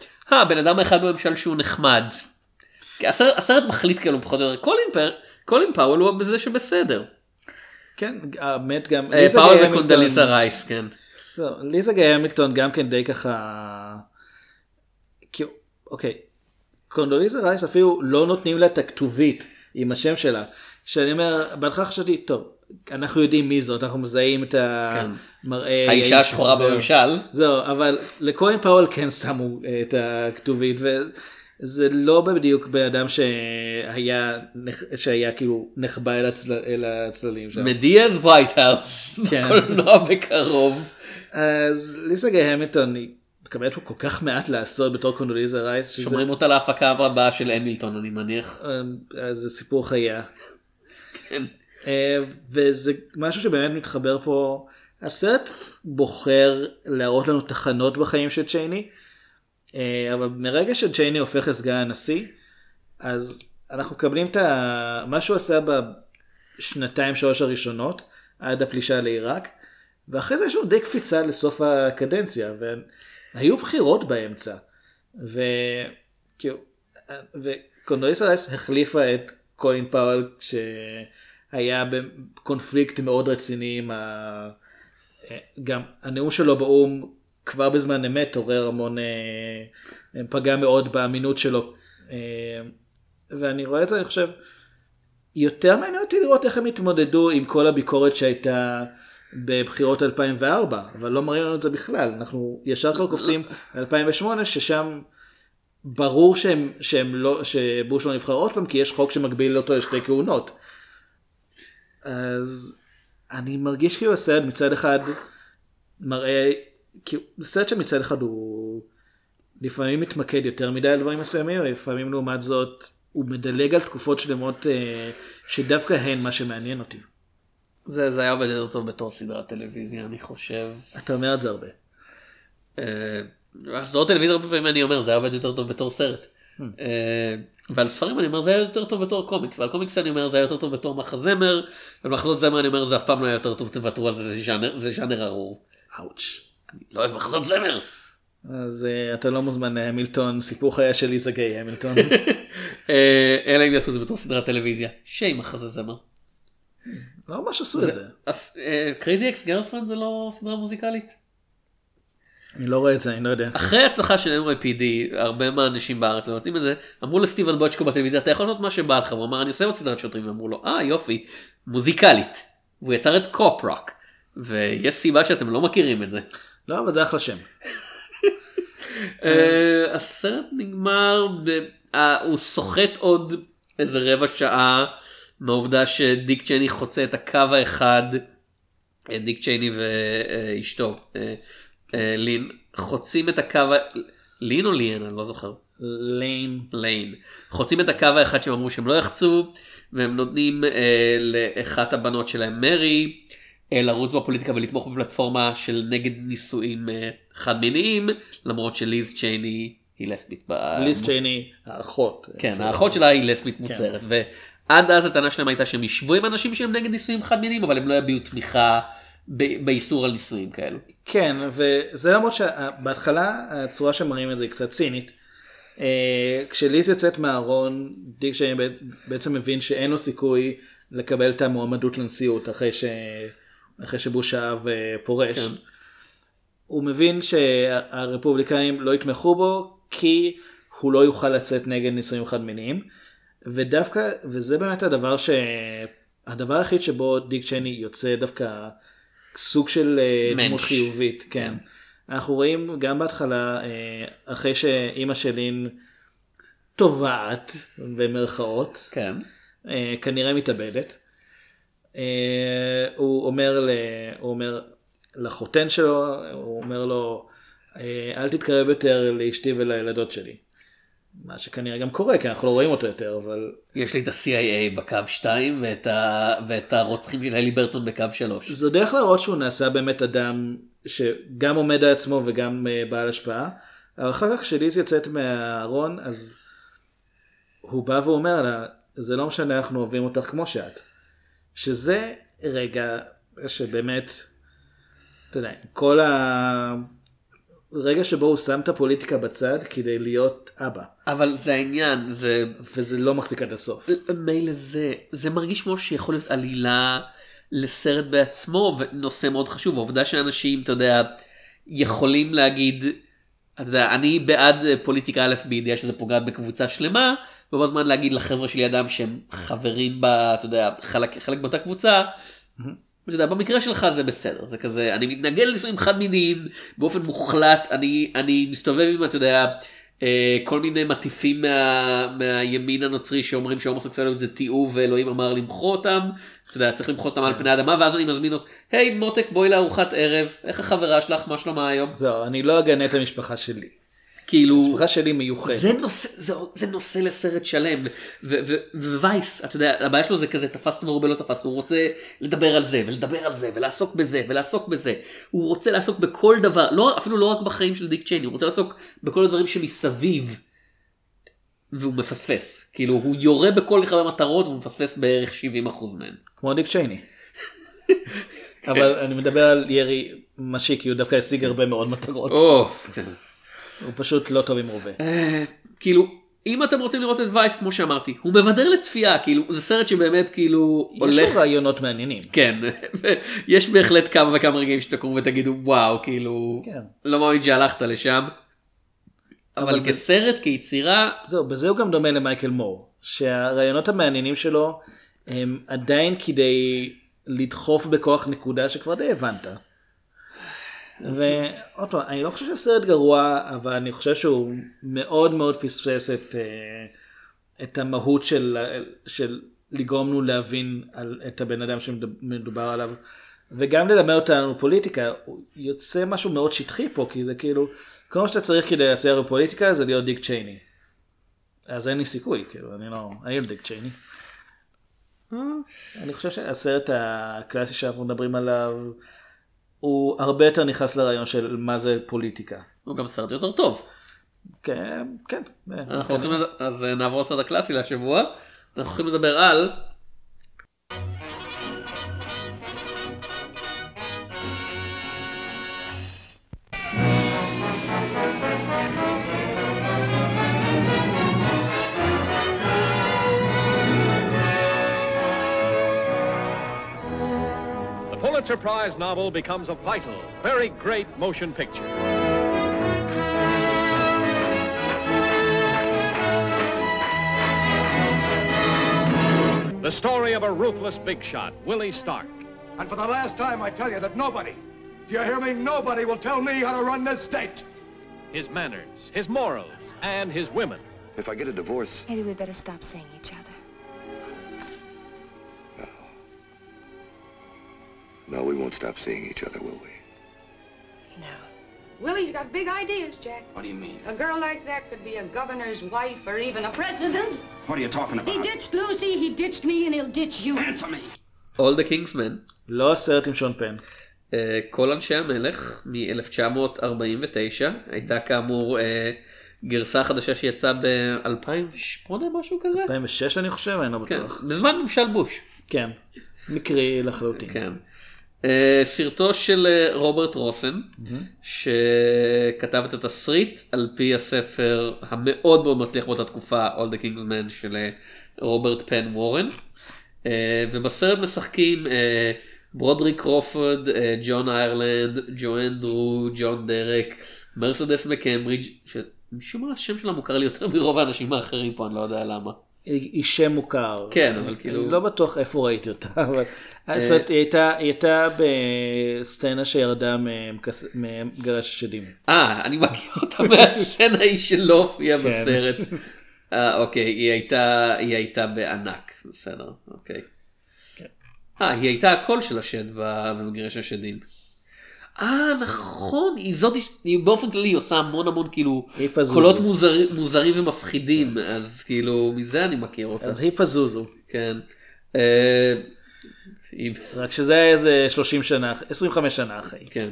בן אדם האחד בממשל שהוא נחמד. הסרט מחליט כאילו פחות או יותר, קולין פאוול הוא בזה שבסדר. כן, האמת גם... פאוול וקונדליסה רייס, כן. ליזה גיי המילטון גם כן די ככה... אוקיי, קונדוליזה רייס אפילו לא נותנים לה את הכתובית עם השם שלה, שאני אומר, בהתחלה חשבתי, טוב, אנחנו יודעים מי זאת, אנחנו מזהים את המראה... האישה השחורה בממשל. זהו, אבל לקוין פאול כן שמו את הכתובית, וזה לא בדיוק באדם שהיה כאילו נחבא אל הצללים שם. מדיאז וייטהאוס, בקולנוע בקרוב. אז ליזה גיי המילטון היא... מקבלת פה כל כך מעט לעשות בתור קונדוליזה רייס. שומרים אותה להפקה הבאה של המילטון, אני מניח. זה סיפור חיה. כן. וזה משהו שבאמת מתחבר פה. הסרט בוחר להראות לנו תחנות בחיים של צ'ייני, אבל מרגע שצ'ייני הופך לסגן הנשיא, אז אנחנו מקבלים את מה שהוא עשה בשנתיים שלוש הראשונות, עד הפלישה לעיראק, ואחרי זה יש לנו די קפיצה לסוף הקדנציה, היו בחירות באמצע, וקונדוליסה רייס החליפה את קולין פאוול, שהיה בקונפליקט מאוד רציני, גם הנאום שלו באום כבר בזמן אמת, עורר המון, פגע מאוד באמינות שלו, ואני רואה את זה, אני חושב, יותר מעניין אותי לראות איך הם התמודדו עם כל הביקורת שהייתה, בבחירות 2004, אבל לא מראים לנו את זה בכלל. אנחנו ישר כבר קופצים 2008, ששם ברור שבוש לא נבחר עוד פעם, כי יש חוק שמגביל אותו לשתי כהונות. אז אני מרגיש כאילו הסרט מצד אחד מראה, כאילו הסרט שמצד אחד הוא לפעמים מתמקד יותר מדי על דברים מסוימים, ולפעמים לעומת זאת הוא מדלג על תקופות שלמות שדווקא הן מה שמעניין אותי. זה היה עובד יותר טוב בתור סדרת טלוויזיה, אני חושב. אתה אומר את זה הרבה. סדרות טלוויזיה הרבה פעמים אני אומר, זה היה עובד יותר טוב בתור סרט. ועל ספרים אני אומר, זה היה יותר טוב בתור קומיקס, ועל קומיקס אני אומר, זה היה יותר טוב בתור מחזמר, ובמחזות זמר אני אומר, זה אף פעם לא היה יותר טוב, תוותרו על זה, זה ז'אנר ארור. אאוץ'. אני לא אוהב מחזות זמר. אז אתה לא מוזמן, המילטון, סיפור חיה של ליזה גיי המילטון. אלא אם יעשו את זה בתור סדרת טלוויזיה. שעם מחזה זמר. לא ממש עשו את זה. קריזי אקס גרפרנד זה לא סדרה מוזיקלית? אני לא רואה את זה, אני לא יודע. אחרי ההצלחה של NYPD, הרבה מהאנשים בארץ לא יוצאים את זה, אמרו לסטיבן בויצ'קו בטלוויזיה, אתה יכול לעשות מה שבא לך, הוא אמר, אני עושה עוד סדרת שוטרים, ואמרו לו, יופי, מוזיקלית. והוא יצר את קופ רוק, ויש סיבה שאתם לא מכירים את זה. לא, אבל זה אחלה שם. הסרט נגמר, הוא סוחט עוד איזה רבע שעה, מהעובדה שדיק צ'ייני חוצה את הקו האחד, דיק צ'ייני ואשתו, לין, חוצים את הקו, לין או ליאן, אני לא זוכר. ליין. חוצים את הקו האחד שהם אמרו שהם לא יחצו, והם נותנים לאחת הבנות שלהם, מרי, לרוץ בפוליטיקה ולתמוך בפלטפורמה של נגד נישואים חד מיניים, למרות שליז צ'ייני היא לסבית. ליז צ'ייני, האחות. כן, האחות שלה היא לסבית מוצרת, עד אז הטענה שלהם הייתה שהם ישבו עם אנשים שהם נגד נישואים חד מיניים, אבל הם לא יביעו תמיכה באיסור על נישואים כאלו. כן, וזה למרות שבהתחלה הצורה שמראים את זה היא קצת צינית. כשליז יצאת מהארון, דיק צ'ייני בעצם מבין שאין לו סיכוי לקבל את המועמדות לנשיאות אחרי שבוש פורש. כן. הוא מבין שהרפובליקנים לא יתמכו בו, כי הוא לא יוכל לצאת נגד נישואים חד מיניים. ודווקא, וזה באמת הדבר היחיד שבו דיק צ'ייני יוצא דווקא סוג של דמות חיובית, כן. אנחנו רואים גם בהתחלה, אחרי שאימא שלין טובעת במרכאות, כן. כנראה מתאבדת, הוא אומר לחותן שלו, הוא אומר לו, אל תתקרב יותר לאשתי ולילדות שלי. מה שכנראה גם קורה, כי אנחנו לא רואים אותו יותר, אבל... יש לי את ה-CIA בקו 2, ואת הרוצחים של הליברטון בקו 3. זו דרך להראות שהוא נעשה באמת אדם, שגם עומד על עצמו וגם בעל השפעה, אחר כך כשליז יצאת מהארון, אז הוא בא ואומר לה, זה לא משנה, אנחנו אוהבים אותך כמו שאת. שזה רגע שבאמת, אתה יודע, כל הרגע שבו הוא שם את הפוליטיקה בצד כדי להיות אבא. אבל זה העניין, זה... וזה לא מחזיק עד הסוף. מילא זה, זה מרגיש כמו שיכול להיות עלילה לסרט בעצמו, ונושא מאוד חשוב. העובדה שאנשים, אתה יודע, יכולים להגיד, אתה יודע, אני בעד פוליטיקה א' בידיעה שזה פוגע בקבוצה שלמה, ובו זמן להגיד לחבר'ה שלי אדם שהם חברים בה, אתה יודע, חלק באותה קבוצה, אתה יודע, במקרה שלך זה בסדר, זה כזה, אני מתנגד לנישואים חד מיניים, באופן מוחלט, אני מסתובב עם, אתה יודע, כל מיני מטיפים מהימין הנוצרי שאומרים שההומוסקסואליות זה תיעוב ואלוהים אמר למחוא אותם, אתה יודע, צריך למחוא אותם על פני האדמה, ואז אני מזמין אותם, היי מותק, בואי לארוחת ערב, איך החברה שלך, מה שלומה היום? זהו, אני לא אגנה את המשפחה שלי. כאילו, המשפחה שלי מיוחדת. זה נושא לסרט שלם, ווייס, אתה יודע, הבעיה שלו זה כזה, תפסנו מרובה לא תפסנו, הוא רוצה לדבר על זה, ולדבר על זה, ולעסוק בזה, ולעסוק בזה, הוא רוצה לעסוק בכל דבר, לא, אפילו לא רק בחיים של דיק צ'ייני, הוא רוצה לעסוק בכל הדברים שמסביב, והוא מפספס, כאילו, הוא יורה בכל אחד המטרות, והוא מפספס בערך 70% מהם. כמו דיק צ'ייני. אבל אני מדבר על ירי משיק, כי הוא דווקא השיג הרבה מאוד מטרות. הוא פשוט לא טוב עם רובה. כאילו, אם אתם רוצים לראות את וייס, כמו שאמרתי, הוא מבדר לצפייה, כאילו, זה סרט שבאמת כאילו הולך... יש לו רעיונות מעניינים. כן, יש בהחלט כמה וכמה רגעים שתקרו ותגידו, וואו, כאילו, לא מאמין שהלכת לשם. אבל כסרט, כיצירה... זהו, בזה הוא גם דומה למייקל מור, שהרעיונות המעניינים שלו הם עדיין כדי לדחוף בכוח נקודה שכבר די הבנת. ואותו, אני לא חושב שהסרט גרוע, אבל אני חושב שהוא מאוד מאוד פספס את המהות של לגרומנו להבין את הבן אדם שמדובר עליו, וגם ללמד אותנו פוליטיקה. יוצא משהו מאוד שטחי פה, כי זה כאילו, כל מה שאתה צריך כדי להצייר בפוליטיקה זה להיות דיק צ'ייני. אז אין לי סיכוי, כאילו, אני לא דיק צ'ייני. אני חושב שהסרט הקלאסי שאנחנו מדברים עליו, הוא הרבה יותר נכנס לרעיון של מה זה פוליטיקה. הוא גם סרט יותר טוב. כן, כן. אז נעבור לסרט הקלאסי לשבוע. אנחנו הולכים לדבר על... Pulitzer Prize novel becomes a vital, very great motion picture. The story of a ruthless big shot, Willie Stark. And for the last time I tell you that nobody, do you hear me? Nobody will tell me how to run this state. His manners, his morals, and his women. If I get a divorce... Maybe we better stop seeing each other. No, we won't stop seeing each other, will we? No. Willie's got big ideas, Jack. What do you mean? A girl like that could be a governor's wife or even a president's. What are you talking about? He ditched Lucy, he ditched me, and he'll ditch you. Answer me. All the King's Men. לא הסרט עם שון פן. כל אנשי המלך מ-1949. הייתה כאמור גרסה חדשה שיצאה ב-2008, משהו כזה? 2006 אני חושב, אני לא בטוח. כן, בזמן ממשל בוש. כן, מקרי לחלוטין. כן. סרטו של רוברט רוסן, שכתב את התסריט על פי הספר המאוד מאוד מצליח באותה תקופה, All the King's Men של רוברט פן וורן. ובסרט משחקים ברודריק קרופורד, ג'ון איירלנד, ג'ו אנדרו, ג'ון דרק, מרסדס מקמברידג' שמשום מה השם שלה מוכר לי יותר מרוב האנשים האחרים פה, אני לא יודע למה. היא שם מוכר. כן, אבל כאילו... אני לא בטוח איפה ראיתי אותה, אבל... אז היא הייתה בסצנה שירדה מגרש השדים. אני מכיר אותה מהסצנה היא שלא הופיעה בסרט. אוקיי, היא הייתה בענק, בסדר, אוקיי. היא הייתה הקול של השד במגרש השדים. נכון, היא באופן כללי עושה המון המון כאילו קולות מוזרים ומפחידים, אז כאילו מזה אני מכיר אותה. אז היא פזוזו. כן. רק שזה היה איזה 30 שנה, 25 שנה אחרי. כן.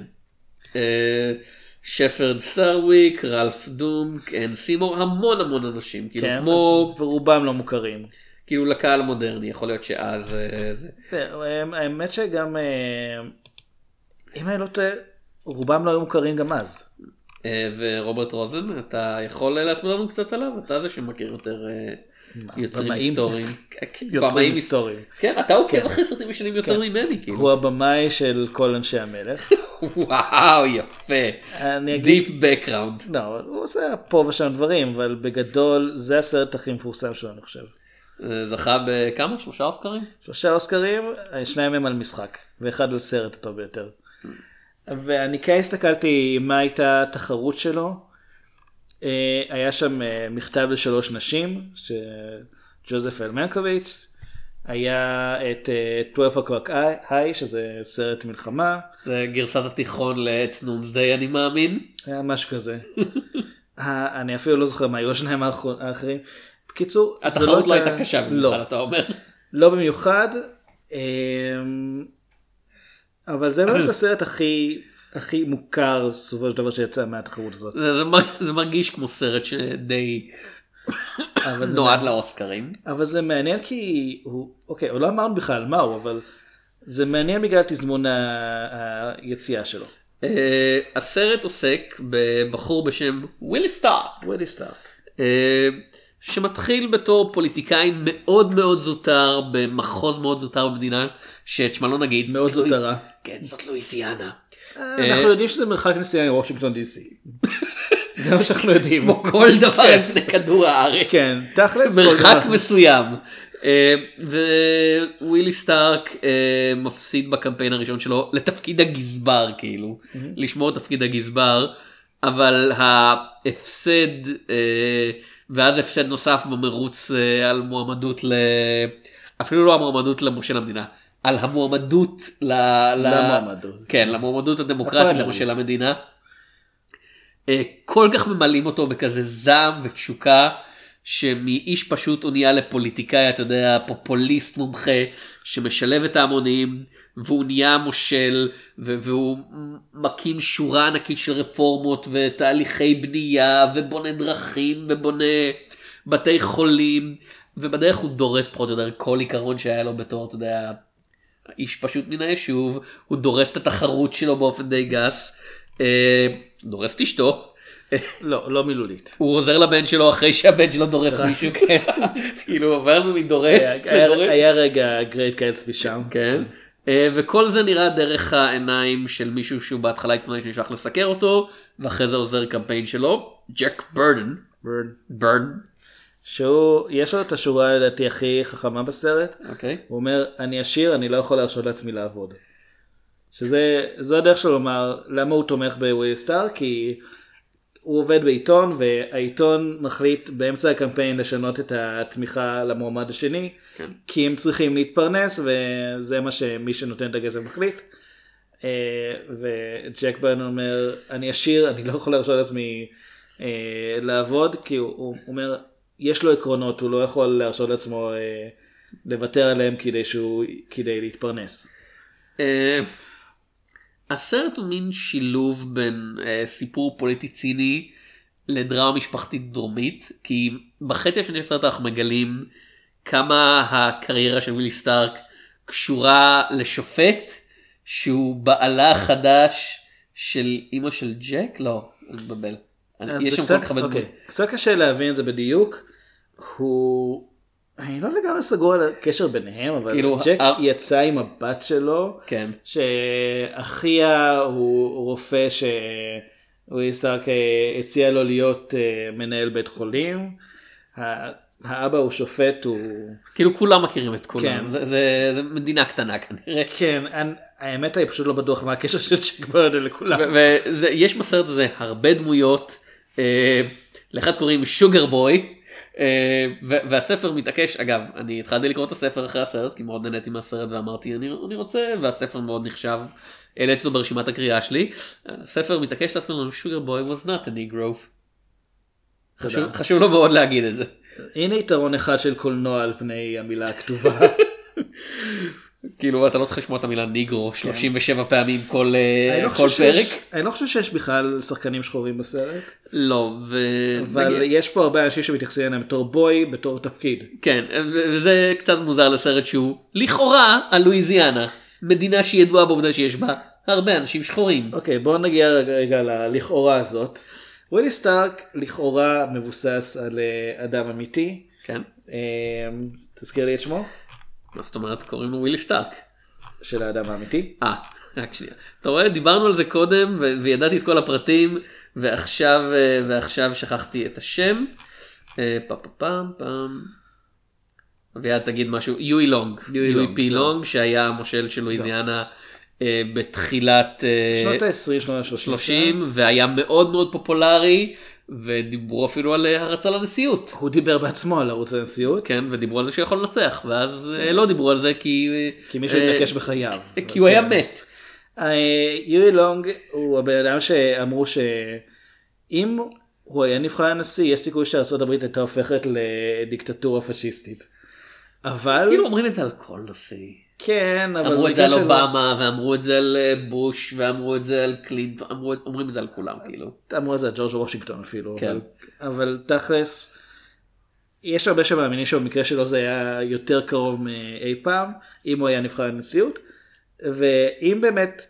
שפרד סרוויק, רלף דום, קן סימור, המון המון אנשים, כאילו כן, כמו... ורובם לא מוכרים. כאילו לקהל המודרני, יכול להיות שאז... האמת שגם, אם אני לא טועה, רובם לא היו מוכרים גם אז. ורוברט רוזן, אתה יכול להסביר לנו קצת עליו? אתה זה שמכיר יותר... יוצרים היסטוריים. יוצרים היסטוריים. כן, אתה עוקב אחרי סרטים משנים יותר ממני. הוא הבמאי של כל אנשי המלך. וואו, יפה. דיפ בקראונד. לא, הוא עושה פה ושם דברים, אבל בגדול זה הסרט הכי מפורסם שלו, אני חושב. זכה בכמה? 3 אוסקרים? 3 אוסקרים, 2 הם על משחק, ואחד על סרט הטוב ביותר. ואני כאן הסתכלתי מה הייתה התחרות שלו, היה שם מכתב ל3 נשים, ג'וזף אלמנקוביץ', היה את 12 o'clock high, שזה סרט מלחמה. זה גרסת התיכון ל-Noomsday, אני מאמין. היה משהו כזה. אני אפילו לא זוכר מה, היו 2 האחרים. בקיצור, התחרות לא הייתה קשה במיוחד, אתה אומר. לא במיוחד, אבל זה באמת הסרט הכי מוכר, בסופו של דבר שיצא מהתחרות הזאת. זה מרגיש כמו סרט שדי נועד לאוסקרים. אבל זה מעניין כי הוא, אוקיי, הוא לא אמרנו בכלל מהו, אבל זה מעניין בגלל תזמון היציאה שלו. הסרט עוסק בבחור בשם ווילי סטארק. ווילי סטארק. שמתחיל בתור פוליטיקאי מאוד מאוד זוטר, במחוז מאוד זוטר במדינה, שאת שמה לא נגיד. מאוד זוטרה. כן, זאת לואיסיאנה. אנחנו יודעים שזה מרחק נסיעה מוושינגטון די-סי. זה מה שאנחנו יודעים. כמו כל דבר על פני כדור הארץ. כן, תכלס. מרחק מסוים. ווילי סטארק מפסיד בקמפיין הראשון שלו לתפקיד הגזבר, כאילו. לשמור תפקיד הגזבר, אבל ההפסד, ואז הפסד נוסף במרוץ על מועמדות, אפילו לא המועמדות למושל המדינה. על המועמדות למועמדות. כן, למועמדות הדמוקרטית למושל המדינה. כל כך ממלאים אותו בכזה זעם ותשוקה, שמאיש פשוט הוא נהיה לפוליטיקאי, אתה יודע, פופוליסט מומחה, שמשלב את ההמונים, והוא נהיה מושל, והוא מקים שורה ענקית של רפורמות, ותהליכי בנייה, ובונה דרכים, ובונה בתי חולים, ובדרך הוא דורס פחות יותר כל עיקרון שהיה לו בתור, אתה יודע, איש פשוט מן היישוב, הוא דורס את התחרות שלו באופן די גס, דורס את אשתו. לא, לא מילולית. הוא עוזר לבן שלו אחרי שהבן שלו דורס מישהו. כאילו עברנו מדורס. היה רגע גרייט קייס משם. כן. וכל זה נראה דרך העיניים של מישהו שהוא בהתחלה התמנה שנשלח לסקר אותו, ואחרי זה עוזר קמפיין שלו, ג'ק ברדן. ברדן. שהוא, יש לו את השורה לדעתי הכי חכמה בסרט, הוא אומר, אני עשיר, אני לא יכול להרשות לעצמי לעבוד. שזה הדרך שלו לומר, למה הוא תומך בווילי סטארק? כי הוא עובד בעיתון, והעיתון מחליט באמצע הקמפיין לשנות את התמיכה למועמד השני, כי הם צריכים להתפרנס, וזה מה שמי שנותן את הגזם מחליט. וג'ק ברדן אומר, אני עשיר, אני לא יכול להרשות לעצמי לעבוד, כי הוא אומר, יש לו עקרונות, הוא לא יכול להרשות לעצמו לוותר עליהם כדי להתפרנס. הסרט הוא מין שילוב בין סיפור פוליטי ציני לדרמה משפחתית דרומית, כי בחצי השני הסרט אנחנו מגלים כמה הקריירה של ווילי סטארק קשורה לשופט שהוא בעלה חדש של אמא של ג'ק, לא, אני מבבל. קצת קשה להבין את זה בדיוק. אני לא לגמרי סגור על הקשר ביניהם, אבל ג'ק יצא עם הבת שלו, שאחיה הוא רופא שווילי סטארק הציע לו להיות מנהל בית חולים, האבא הוא שופט, כאילו כולם מכירים את כולם, זה מדינה קטנה כנראה. כן, האמת היא פשוט לא בטוח מה הקשר של ג'ק ברדן לכולם. ויש בסרט הזה הרבה דמויות, לאחד קוראים שוגר בוי, והספר מתעקש, אגב, אני התחלתי לקרוא את הספר אחרי הסרט, כי מאוד נהניתי מהסרט ואמרתי אני רוצה, והספר מאוד נחשב, העליתי אותו ברשימת הקריאה שלי, הספר מתעקש להסביר לנו, שוגר בוי was not a negro. חשוב לו מאוד להגיד את זה. הנה יתרון אחד של קולנוע על פני המילה הכתובה. כאילו אתה לא צריך לשמוע את המילה ניגרו 37 פעמים כל פרק. אני לא חושב שיש בכלל שחקנים שחורים בסרט. לא, אבל יש פה הרבה אנשים שמתייחסים אליהם בתור בוי, בתור תפקיד. כן, וזה קצת מוזר לסרט שהוא לכאורה על לואיזיאנה, מדינה שידועה בעובדה שיש בה הרבה אנשים שחורים. אוקיי, בואו נגיע רגע ללכאורה הזאת. ווילי סטארק לכאורה מבוסס על אדם אמיתי. כן. תזכיר לי את שמו? מה זאת אומרת? קוראים לו ווילי סטארק. של האדם האמיתי? רק שנייה. אתה רואה, דיברנו על זה קודם, וידעתי את כל הפרטים, ועכשיו שכחתי את השם. ויד תגיד משהו, יואי לונג. יואי פי לונג, שהיה המושל של לואיזיאנה בתחילת... שנות ה-20, שנות ה-30. והיה מאוד מאוד פופולרי. ודיברו אפילו על הרצה לנשיאות. הוא דיבר בעצמו על הרצה לנשיאות. כן, ודיברו על זה שיכול לנצח, ואז לא דיברו על זה כי מישהו התנקש בחייו. כי הוא היה מת. יואי לונג הוא הבן אדם שאמרו שאם הוא היה נבחר לנשיא, יש סיכוי שארצות הברית הייתה הופכת לדיקטטורה פשיסטית. אבל... כאילו אומרים את זה על כל נשיא. כן, אבל... אמרו את זה על אובמה, ואמרו את זה על בוש, ואמרו את זה על קלינטון, אומרים את זה על כולם, כאילו. אמרו את זה על ג'ורג' וושינגטון אפילו. כן. אבל תכלס, יש הרבה שמאמינים שבמקרה שלו זה היה יותר קרוב מאי פעם, אם הוא היה נבחר לנשיאות, ואם באמת,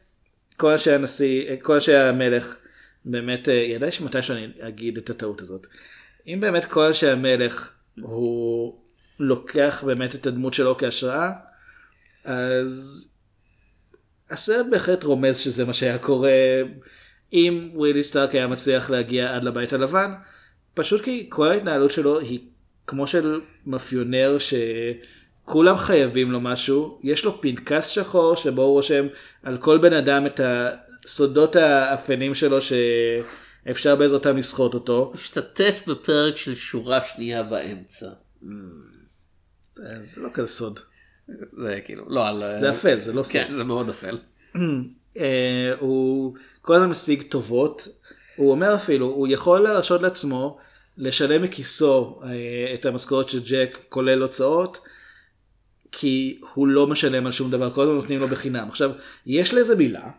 כל שהמלך באמת, ידעי שמתי שאני אגיד את הטעות הזאת, אם באמת כל שהמלך הוא לוקח באמת את הדמות שלו כהשראה, אז הסרט בהחלט רומז שזה מה שהיה קורה אם ווילי סטארק היה מצליח להגיע עד לבית הלבן, פשוט כי כל ההתנהלות שלו היא כמו של מאפיונר שכולם חייבים לו משהו, יש לו פנקס שחור שבו הוא רושם על כל בן אדם את הסודות האפנים שלו שאפשר בעזרתם לסחוט אותו. השתתף בפרק של שורה שנייה באמצע. זה לא כזה סוד. זה כאילו, לא על... זה אפל, זה לא סוד. כן, זה מאוד אפל. הוא כל הזמן משיג טובות, הוא אומר אפילו, הוא יכול להרשות לעצמו לשלם מכיסו את המשכורת של ג'ק, כולל הוצאות, כי הוא לא משלם על שום דבר, כל הזמן נותנים לו בחינם. עכשיו, יש לזה מילה,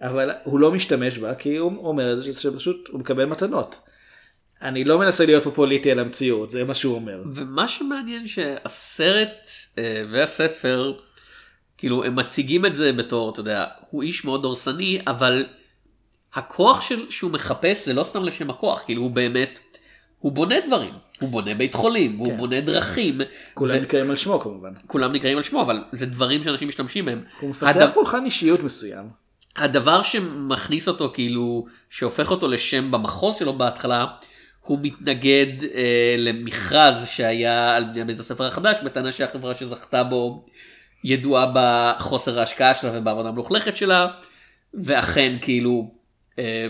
אבל הוא לא משתמש בה, כי הוא אומר שפשוט הוא מקבל מתנות. אני לא מנסה להיות פה פוליטי על המציאות, זה מה שהוא אומר. ומה שמעניין שהסרט והספר, כאילו הם מציגים את זה בתור, אתה יודע, הוא איש מאוד דורסני, אבל הכוח שהוא מחפש זה לא סתם לשם הכוח, כאילו הוא באמת, הוא בונה דברים, הוא בונה בית חולים, הוא בונה דרכים. כולם נקראים על שמו כמובן. כולם נקראים על שמו, אבל זה דברים שאנשים משתמשים בהם. הוא מפתח פולחן אישיות מסוים. הדבר שמכניס אותו כאילו, שהופך אותו לשם במחוז שלו בהתחלה, הוא מתנגד למכרז שהיה על בית הספר החדש, בטענה שהחברה שזכתה בו ידועה בחוסר ההשקעה שלה ובעבודה המלוכלכת שלה, ואכן כאילו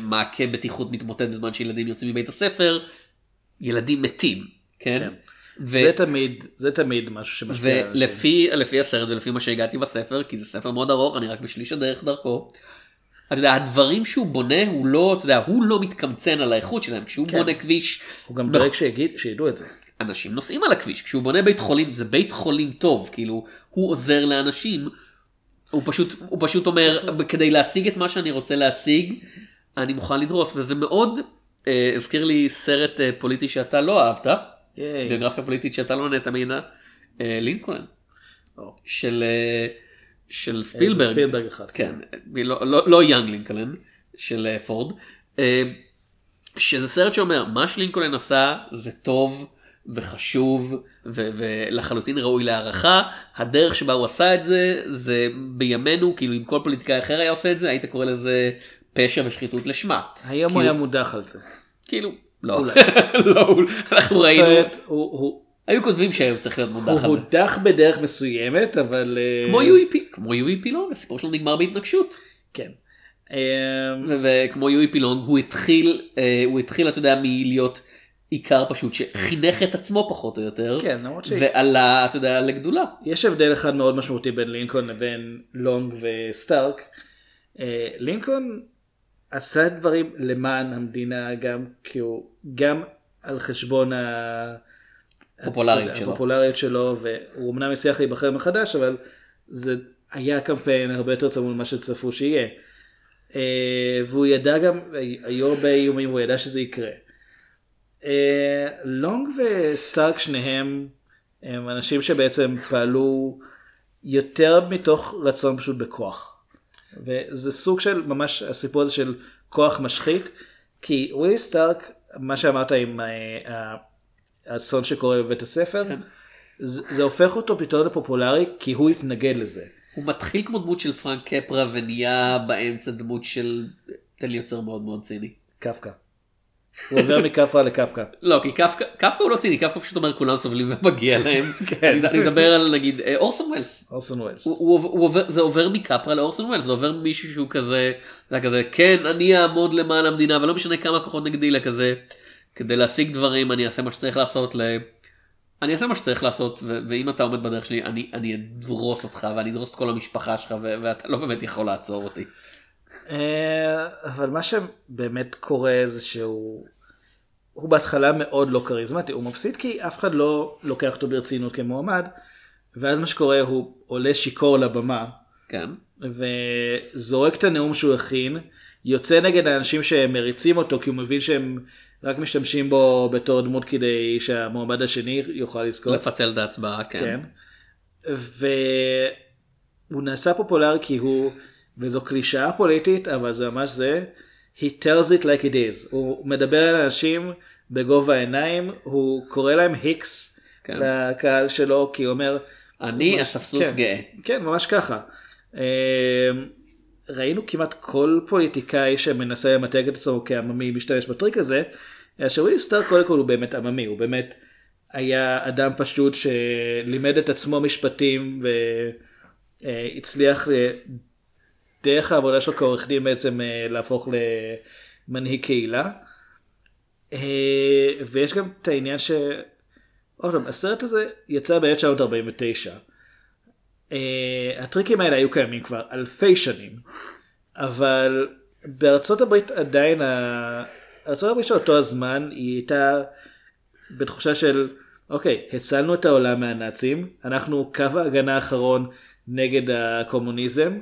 מעקה בטיחות מתמוטט בזמן שילדים יוצאים מבית הספר, ילדים מתים, כן? זה תמיד משהו שמשפיע. ולפי הסרט ולפי מה שהגעתי בספר, כי זה ספר מאוד ארוך, אני רק בשליש הדרך דרכו, אתה יודע, הדברים שהוא בונה, הוא לא מתקמצן על האיכות שלהם. כשהוא בונה כביש... הוא גם דרג שידעו את זה. אנשים נוסעים על הכביש. כשהוא בונה בית חולים, זה בית חולים טוב. כאילו, הוא עוזר לאנשים. הוא פשוט אומר, כדי להשיג את מה שאני רוצה להשיג, אני מוכן לדרוס. וזה מאוד... הזכיר לי סרט פוליטי שאתה לא אהבת. ביוגרפיה פוליטית שאתה לא נהנית ממנה. לינקולן. של ספילברג אחד. כן, לא יאנג לינקולן, של פורד, שזה סרט שאומר, מה שלינקולן עשה זה טוב וחשוב ולחלוטין ראוי להערכה, הדרך שבה הוא עשה את זה, זה בימינו, כאילו אם כל פוליטיקאי אחר היה עושה את זה, היית קורא לזה פשע ושחיתות לשמה. היום הוא היה מודח על זה. כאילו, לא. אנחנו ראינו... היו כותבים שהיום צריך להיות מודח על זה. הוא מודח בדרך מסוימת, אבל... כמו יואי פילונג, הסיפור שלו נגמר בהתנגשות. כן. וכמו יואי פילונג, הוא התחיל, אתה יודע, מלהיות עיקר פשוט, שחינך את עצמו פחות או יותר. כן, למרות ש... ועלה, אתה יודע, לגדולה. יש הבדל אחד מאוד משמעותי בין לינקולן לבין לונג וסטארק. לינקולן עשה דברים למען המדינה, גם על חשבון הפופולריות שלו, והוא אמנם הצליח להיבחר מחדש, אבל זה היה קמפיין הרבה יותר צמוד ממה שצפו שיהיה. והוא ידע גם, היו הרבה איומים, והוא ידע שזה יקרה. לונג וסטארק שניהם הם אנשים שבעצם פעלו יותר מתוך רצון פשוט בכוח. וזה סוג של ממש הסיפור הזה של כוח משחית, כי ווילי סטארק, מה שאמרת עם האסון שקורה בבית הספר, זה הופך אותו פתאום לפופולרי, כי הוא התנגד לזה. הוא מתחיל כמו דמות של פרנק קפרה ונהיה באמצע דמות של תל יוצר מאוד מאוד ציני. קפקא. הוא עובר מקפרה לקפקא. לא, כי קפקא הוא לא ציני, קפקא פשוט אומר כולם סובלים ומגיע להם. אני מדבר על נגיד אורסון ווילס. אורסון ווילס. זה עובר מקפרה לאורסון ווילס, זה עובר מישהו שהוא כזה, כן, אני אעמוד למען המדינה, אבל לא משנה כמה כוחות נגדי לה כזה, כדי להשיג דברים, אני אעשה מה שצריך לעשות להם. אני אעשה מה שצריך לעשות, ואם אתה עומד בדרך שלי, אני אדרוס אותך, ואני אדרוס את כל המשפחה שלך, ואתה לא באמת יכול לעצור אותי. אבל מה שבאמת קורה זה שהוא, הוא בהתחלה מאוד לא קריזמטי, הוא מפסיד כי אף אחד לא לוקח אותו ברצינות כמועמד, ואז מה שקורה הוא עולה שיקור לבמה, וזורק את הנאום שהוא הכין, יוצא נגד האנשים שמריצים אותו, כי הוא מבין שהם רק משתמשים בו בתור דמות כדי שהמועמד השני יוכל לזכות. לפצל את ההצבעה, כן. והוא נעשה פופולר כי הוא, וזו קלישאה פוליטית, אבל זה ממש זה, he tells it like it is. הוא מדבר על אנשים בגובה העיניים, הוא קורא להם היקס לקהל שלו, כי הוא אומר, אני אספסוף גאה. כן, ממש ככה. ראינו כמעט כל פוליטיקאי שמנסה למתג את עצמו כעממי משתמש בטריק הזה, אשר ווילי סטארק קודם כל הוא באמת עממי, הוא באמת היה אדם פשוט שלימד את עצמו משפטים והצליח דרך העבודה שלו כעורך דין בעצם להפוך למנהיג קהילה. ויש גם את העניין ש... הסרט הזה יצא ב-1949. הטריקים האלה היו קיימים כבר אלפי שנים, אבל בארצות הברית עדיין, ארצות הברית של אותו הזמן היא הייתה בתחושה של, אוקיי, הצלנו את העולם מהנאצים, אנחנו קו ההגנה האחרון נגד הקומוניזם,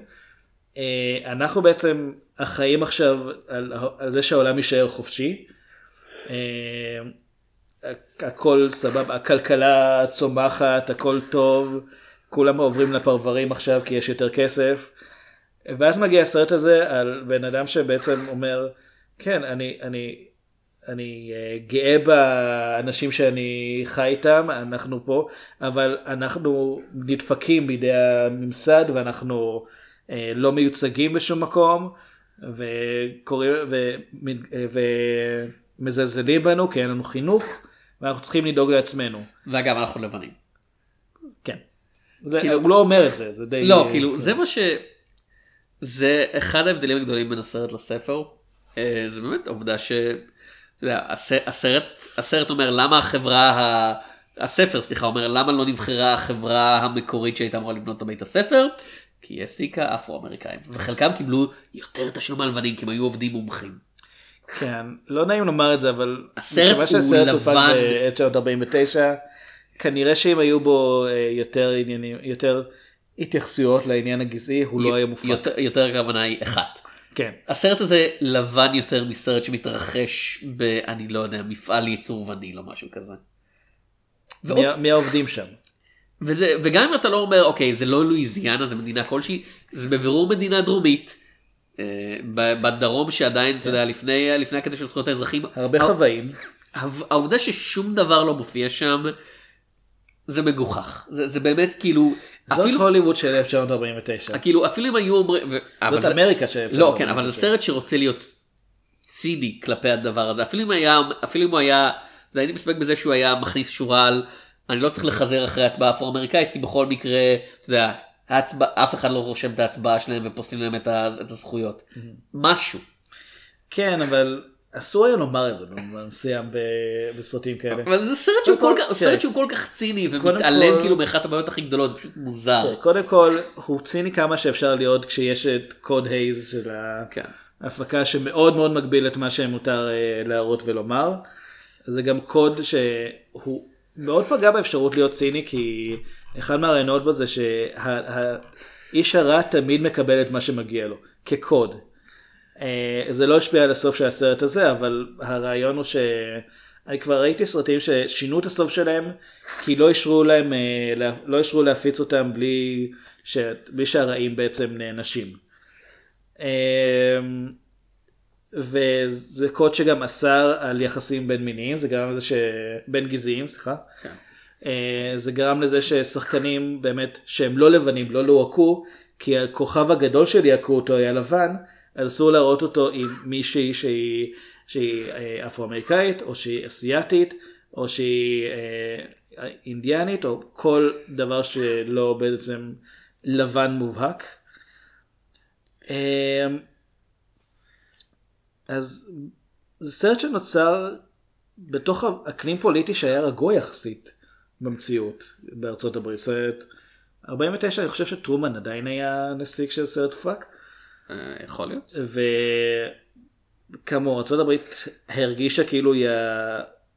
אנחנו בעצם החיים עכשיו על זה שהעולם יישאר חופשי, הכל סבב, הכלכלה צומחת, הכל טוב, כולם עוברים לפרברים עכשיו כי יש יותר כסף. ואז מגיע הסרט הזה על בן אדם שבעצם אומר, כן, אני גאה באנשים שאני חי איתם, אנחנו פה, אבל אנחנו נדפקים בידי הממסד ואנחנו לא מיוצגים בשום מקום, ומזלזלים בנו כי אין לנו חינוך, ואנחנו צריכים לדאוג לעצמנו. ואגב, אנחנו לבנים. כן. הוא לא אומר את זה, זה די... לא, כאילו, זה מה ש... זה אחד ההבדלים הגדולים בין הסרט לספר, זה באמת עובדה ש... אתה יודע, הסרט אומר למה החברה... הספר, סליחה, אומר למה לא נבחרה החברה המקורית שהייתה אמורה לבנות את בית הספר, כי היא העסיקה אפרו-אמריקאים, וחלקם קיבלו יותר תשלום הלבנים, כי הם היו עובדים מומחים. כן, לא נעים לומר את זה, אבל... הסרט הוא לבן... ב-1949... כנראה שאם היו בו יותר עניינים, יותר התייחסויות לעניין הגזעי, הוא לא היה מופע. יותר כוונה היא אחת. כן. הסרט הזה לבן יותר מסרט שמתרחש ב, אני לא יודע, מפעל ייצור וניל או משהו כזה. מי העובדים שם? וגם אם אתה לא אומר, אוקיי, זה לא לואיזיאנה, זה מדינה כלשהי, זה בבירור מדינה דרומית, בדרום שעדיין, אתה יודע, לפני הקטע של זכויות האזרחים. הרבה חוואים. העובדה ששום דבר לא מופיע שם, זה מגוחך. זה באמת כאילו... זאת הוליווד של 1949. כאילו, אפילו אם היו אומרים... זאת אמריקה של 1949. לא, כן, אבל זה סרט שרוצה להיות ציני כלפי הדבר הזה. אפילו אם הוא היה... הייתי מספק בזה שהוא היה מכניס שורה על... אני לא צריך לחזר אחרי ההצבעה האפרו-אמריקאית, כי בכל מקרה, אתה יודע, אף אחד לא רושם את ההצבעה שלהם ופוסלים להם את הזכויות. משהו. כן, אבל... אסור היה לומר את זה במסיים בסרטים כאלה. אבל זה סרט שהוא כל כך ציני ומתעלם כאילו מאחת הבעיות הכי גדולות, זה פשוט מוזר. קודם כל, הוא ציני כמה שאפשר להיות כשיש את קוד הייז של ההפקה שמאוד מאוד מגביל את מה שמותר להראות ולומר. זה גם קוד שהוא מאוד פגע באפשרות להיות ציני, כי אחד מהרעיונות בו זה שה... איש הרע תמיד מקבל את מה שמגיע לו, כקוד. זה לא השפיע על הסוף של הסרט הזה, אבל הרעיון הוא אני כבר ראיתי סרטים ששינו את הסוף שלהם, כי לא אישרו להם, לא אישרו להפיץ אותם בלי שהרעים בעצם נענשים. וזה קוד שגם אסר על יחסים בין מיניים, זה גרם לזה בין גזעים, סליחה. זה גרם לזה ששחקנים באמת שהם לא לבנים, לא לוהקו, כי הכוכב הגדול שליהקו אותו היה לבן, אז אסור להראות אותו עם מישהי שהיא אפרו-אמריקאית, או שהיא אסיאטית, או שהיא אינדיאנית, או כל דבר שלא בעצם לבן מובהק. אז זה סרט שנוצר בתוך אקלים פוליטי שהיה רגוע יחסית במציאות בארצות הברית. סרט 49, אני חושב שטרומן עדיין היה נסיך של סרט פאק. יכול להיות. וכמו ארצות הברית הרגישה כאילו היא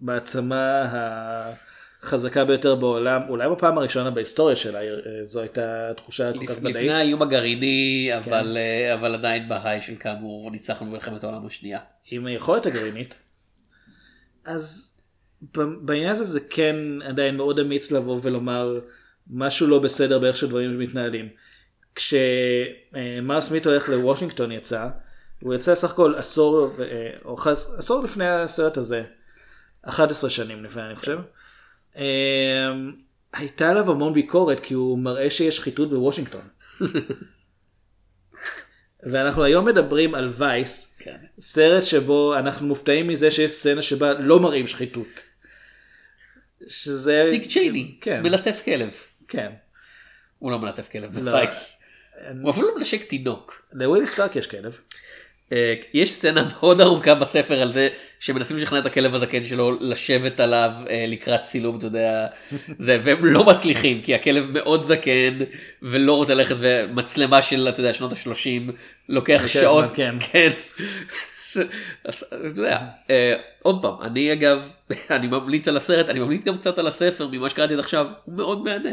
המעצמה החזקה ביותר בעולם, אולי בפעם הראשונה בהיסטוריה שלה, זו הייתה תחושה כל כך בדאית. לפני האיום הגרעיני, אבל עדיין בהיי של כאמור ניצחנו מלחמת העולם השנייה. עם היכולת הגרעינית. אז בעניין הזה זה כן עדיין מאוד אמיץ לבוא ולומר משהו לא בסדר באיך שדברים מתנהלים. כשמר סמית הולך לוושינגטון הוא יצא סך הכל עשור לפני הסרט הזה, 11 שנים לפני אני חושב, הייתה עליו המון ביקורת כי הוא מראה שיש שחיתות בוושינגטון. ואנחנו היום מדברים על וייס, סרט שבו אנחנו מופתעים מזה שיש סצנה שבה לא מראים שחיתות. שזה... דיק צ'ייני, מלטף כלב. כן. הוא לא מלטף כלב בווייס. הוא אפילו לא מנשק תינוק. לווילי סטארק יש כלב. יש סצנה מאוד ארוכה בספר על זה שמנסים לשכנע את הכלב הזקן שלו לשבת עליו לקראת צילום, אתה יודע, והם לא מצליחים כי הכלב מאוד זקן ולא רוצה ללכת, ומצלמה של, אתה יודע, שנות ה-30 לוקח שעות. כן. אז אתה יודע, עוד פעם, אני אגב, אני ממליץ על הסרט, אני ממליץ גם קצת על הספר, ממה שקראתי עכשיו, הוא מאוד מענה.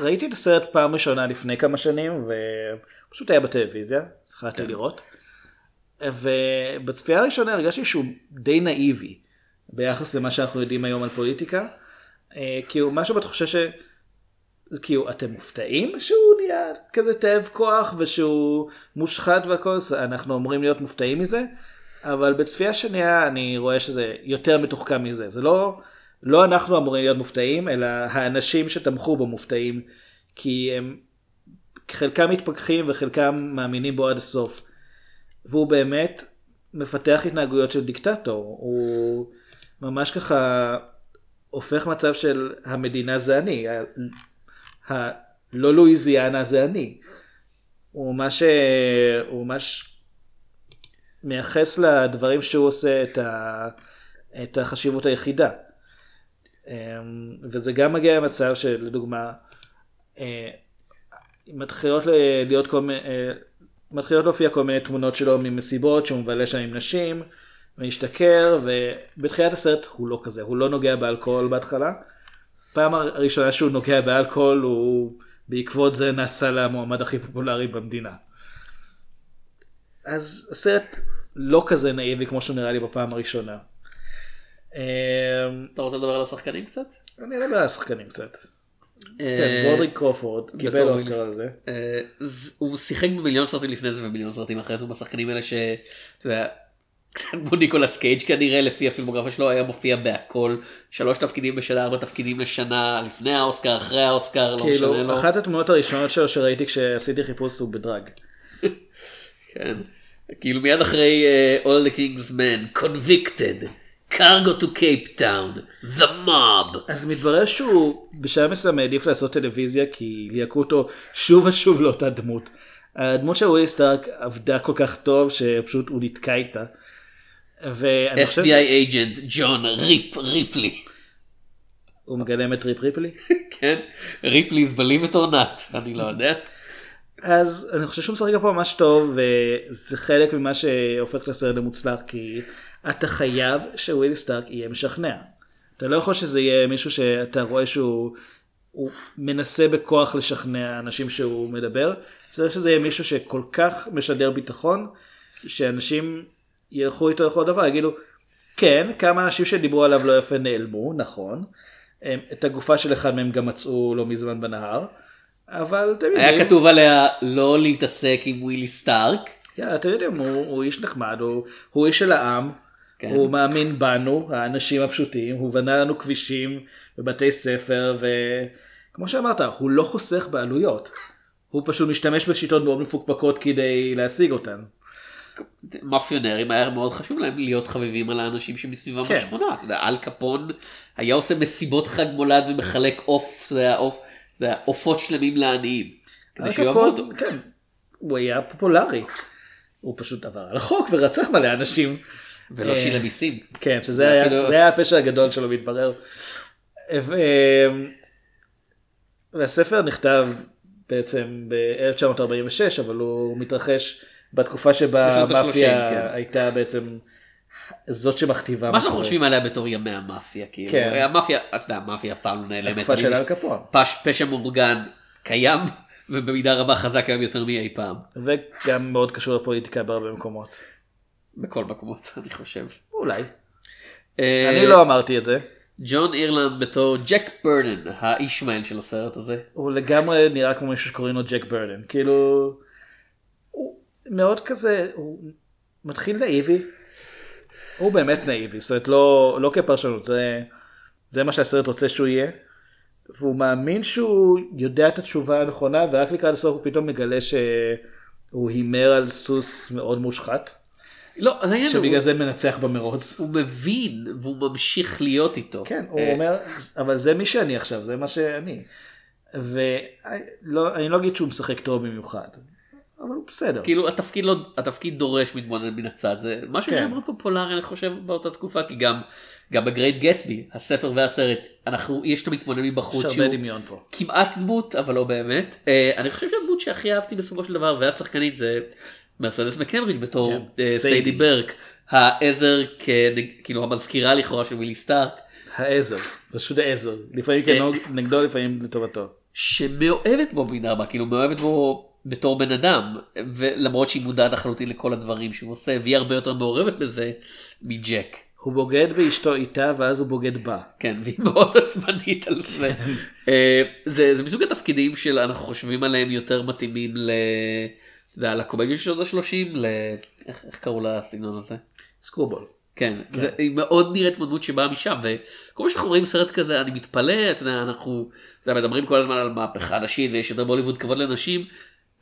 ראיתי את הסרט פעם ראשונה לפני כמה שנים, ופשוט היה בטלוויזיה, צריכתי לראות, ובצפייה הראשונה הרגשתי שהוא די נאיבי ביחס למה שאנחנו יודעים היום על פוליטיקה, כי הוא משהו בתחושה כאילו אתם מופתעים שהוא נהיה כזה תאב כוח ושהוא מושחת והכל, אנחנו אומרים להיות מופתעים מזה, אבל בצפייה שנייה אני רואה שזה יותר מתוחכם מזה, זה לא אנחנו אמורים להיות מופתעים, אלא האנשים שתמכו בו מופתעים, כי הם חלקם מתפכחים וחלקם מאמינים בו עד הסוף. והוא באמת מפתח התנהגויות של דיקטטור. הוא ממש ככה הופך מצב של המדינה זה אני, לא לואיזיאנה זה אני. הוא ממש מייחס לדברים שהוא עושה את החשיבות היחידה. וזה גם מגיע למצב שלדוגמה מתחילות להופיע כל מיני תמונות שלו ממסיבות שהוא מבלה שם עם נשים והשתכר, ובתחילת הסרט הוא לא כזה, הוא לא נוגע באלכוהול בהתחלה. פעם הראשונה שהוא נוגע באלכוהול הוא בעקבות זה נעשה למועמד הכי פופולרי במדינה. אז הסרט לא כזה נאיבי כמו שנראה לי בפעם הראשונה. אתה רוצה לדבר על השחקנים קצת? אני אדבר על השחקנים קצת. כן, ברודריק קרופורד קיבל אוסקר על זה. הוא שיחק במיליון סרטים לפני זה ומיליון סרטים אחרי זה, ובשחקנים האלה אתה יודע, קצת כמו ניקולס קייג' כנראה לפי הפילמוגרפיה שלו, היה מופיע בהכל, 3 תפקידים בשנה, 4 תפקידים לשנה, לפני האוסקר, אחרי האוסקר, לא משנה לו. אחת התמונות הראשונות שלו שראיתי כשעשיתי חיפוש הוא בדרג. כן, כאילו מיד אחרי All the King's Men, Convicted. Cargo to Cape Town, The Mob. אז מתברר שהוא בשעה מסוים העדיף לעשות טלוויזיה כי ליהקו אותו שוב ושוב לאותה דמות. הדמות של ווילי סטארק עבדה כל כך טוב שפשוט הוא נתקע איתה. FBI agent ג'ון ריפלי. הוא מגלם את ריפלי? כן, ריפלי is believe it or not, אני לא יודע. אז אני חושב שהוא משחק פה ממש טוב, וזה חלק ממה שהופך לסרט למוצלח, כי אתה חייב שווילי סטארק יהיה משכנע. אתה לא יכול שזה יהיה מישהו שאתה רואה שהוא הוא מנסה בכוח לשכנע אנשים שהוא מדבר. צריך שזה יהיה מישהו שכל כך משדר ביטחון, שאנשים ילכו איתו לכל דבר, יגידו, כן, כמה אנשים שדיברו עליו לא יפה נעלמו, נכון. את הגופה של אחד מהם גם מצאו לא מזמן בנהר, אבל אתם יודעים... היה כתוב עליה לא להתעסק עם ווילי סטארק. אתם יודעים, הוא איש נחמד, הוא איש של העם, הוא מאמין בנו, האנשים הפשוטים, הוא בנה לנו כבישים ובתי ספר, וכמו שאמרת, הוא לא חוסך בעלויות. הוא פשוט משתמש בשיטות מאוד מפוקפקות כדי להשיג אותן. מאפיונרים, היה מאוד חשוב להם להיות חביבים על האנשים שמסביבם בשכונה. אתה יודע, אל קפון היה עושה מסיבות חג מולד ומחלק עופות שלמים לעניים. כדי שיאהבו אותו. כן, הוא היה פופולרי. הוא פשוט עבר על החוק ורצח מלא אנשים. ולא שילם מיסים. כן, שזה היה הפשע הגדול שלו מתברר. והספר נכתב בעצם ב-1946, אבל הוא מתרחש בתקופה שבה המאפיה הייתה בעצם זאת שמכתיבה. מה שאנחנו חושבים עליה בתור ימי המאפיה. המאפיה, אתה יודע, המאפיה אף פעם לא נעלמת. התקופה של אל קפון. פשע מאורגן קיים, ובמידה רבה חזק היום יותר מאי פעם. וגם מאוד קשור לפוליטיקה בהרבה מקומות. בכל מקומות, אני חושב. אולי. אני לא אמרתי את זה. ג'ון אירלנד בתור ג'ק ברדן, האישמעאל של הסרט הזה. הוא לגמרי נראה כמו מישהו שקוראים לו ג'ק ברדן. כאילו, הוא מאוד כזה, הוא מתחיל נאיבי. הוא באמת נאיבי, זאת אומרת, לא כפרשנות, זה מה שהסרט רוצה שהוא יהיה. והוא מאמין שהוא יודע את התשובה הנכונה, ורק לקראת הסוף הוא פתאום מגלה שהוא הימר על סוס מאוד מושחת. לא, שבגלל זה מנצח במרוץ. הוא מבין והוא ממשיך להיות איתו. כן, הוא אומר, אבל זה מי שאני עכשיו, זה מה שאני. ואני לא אגיד שהוא משחק טוב במיוחד, אבל הוא בסדר. כאילו התפקיד דורש מתבונן מן הצד, זה משהו מאוד פופולרי אני חושב באותה תקופה, כי גם בגרייט גטסבי, הספר והסרט, יש את המתבוננים בחוץ שהוא כמעט דמות, אבל לא באמת. אני חושב שהדמות שהכי אהבתי בסופו של דבר, והשחקנית זה... מרסדס מקמברידג' בתור סיידי ברק, העזר, כאילו המזכירה לכאורה של ווילי סטארק. העזר, פשוט העזר, לפעמים נגדו, לפעמים לטובתו. שמאוהבת בו במידה רבה, כאילו מאוהבת בו בתור בן אדם, למרות שהיא מודעת לחלוטין לכל הדברים שהוא עושה, והיא הרבה יותר מעורבת בזה מג'ק. הוא בוגד באשתו איתה, ואז הוא בוגד בה. כן, והיא מאוד עצמנית על זה. זה מסוג התפקידים שאנחנו חושבים עליהם יותר מתאימים ל... אתה יודע, לקומדיה של שנות ה-30, איך קראו לסגנון הזה? סקרובול. כן, היא מאוד נראית דמות שבאה משם, וכל מה שאנחנו רואים סרט כזה, אני מתפלא, אתה יודע, אנחנו מדברים כל הזמן על מהפכה נשית, ויש יותר בהוליווד כבוד לנשים,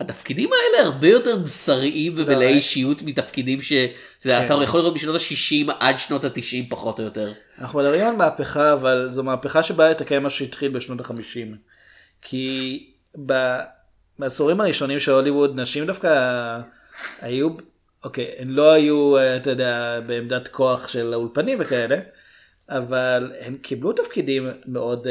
התפקידים האלה הרבה יותר בשריים ומלאי אישיות מתפקידים שאתה יכול לראות משנות ה-60 עד שנות ה-90 פחות או יותר. אנחנו מדברים על מהפכה, אבל זו מהפכה שבאה לתקן מה שהתחיל בשנות ה-50, כי בעשורים הראשונים של הוליווד, נשים דווקא היו, אוקיי, הן לא היו, אתה יודע, בעמדת כוח של האולפנים וכאלה, אבל הן קיבלו תפקידים מאוד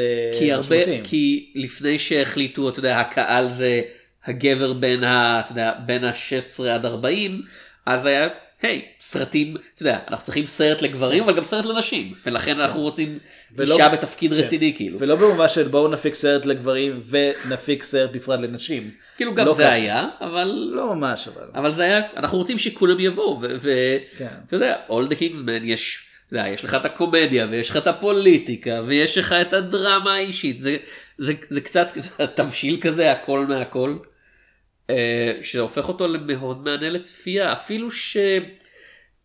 משמעותיים. כי לפני שהחליטו, אתה יודע, הקהל זה הגבר בין ה-16 עד 40, אז היה, היי, סרטים, אתה יודע, אנחנו צריכים סרט לגברים, אבל גם סרט לנשים, ולכן אנחנו רוצים אישה בתפקיד רציני, כאילו. ולא במובן של בואו נפיק סרט לגברים, ונפיק סרט נפרד לנשים. כאילו גם זה היה, אבל... לא ממש, אבל... אבל זה היה, אנחנו רוצים שכולם יבואו, ואתה יודע, All the King's Men, יש לך את הקומדיה, ויש לך את הפוליטיקה, ויש לך את הדרמה האישית, זה קצת תבשיל כזה, הכל מהכל. שהופך אותו למאוד מענה לצפייה, אפילו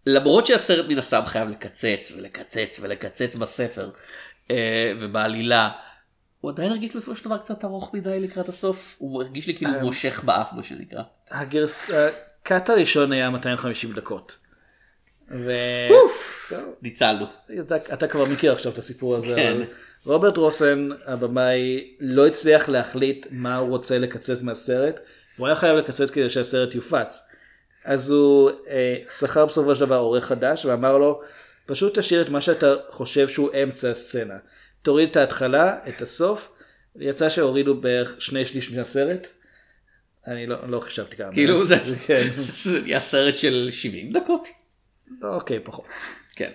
שלמרות שהסרט מן הסתם חייב לקצץ ולקצץ ולקצץ בספר ובעלילה, הוא עדיין הרגיש בסופו של דבר קצת ארוך מדי לקראת הסוף, הוא הרגיש לי כאילו מושך באף מה שנקרא. הקאט הראשון היה 250 דקות. ניצלנו. אתה כבר מכיר עכשיו את הסיפור הזה, אבל... רוברט רוסן, הבמאי, לא הצליח להחליט מה הוא רוצה לקצץ מהסרט, הוא היה חייב לקצץ כדי שהסרט יופץ. אז הוא שכר בסופו של דבר עורך חדש, ואמר לו, פשוט תשאיר את מה שאתה חושב שהוא אמצע הסצנה. תוריד את ההתחלה, את הסוף, יצא שהורידו בערך 2/3 מהסרט. אני לא חשבתי כמה. כאילו זה היה סרט של 70 דקות? אוקיי, פחות. כן.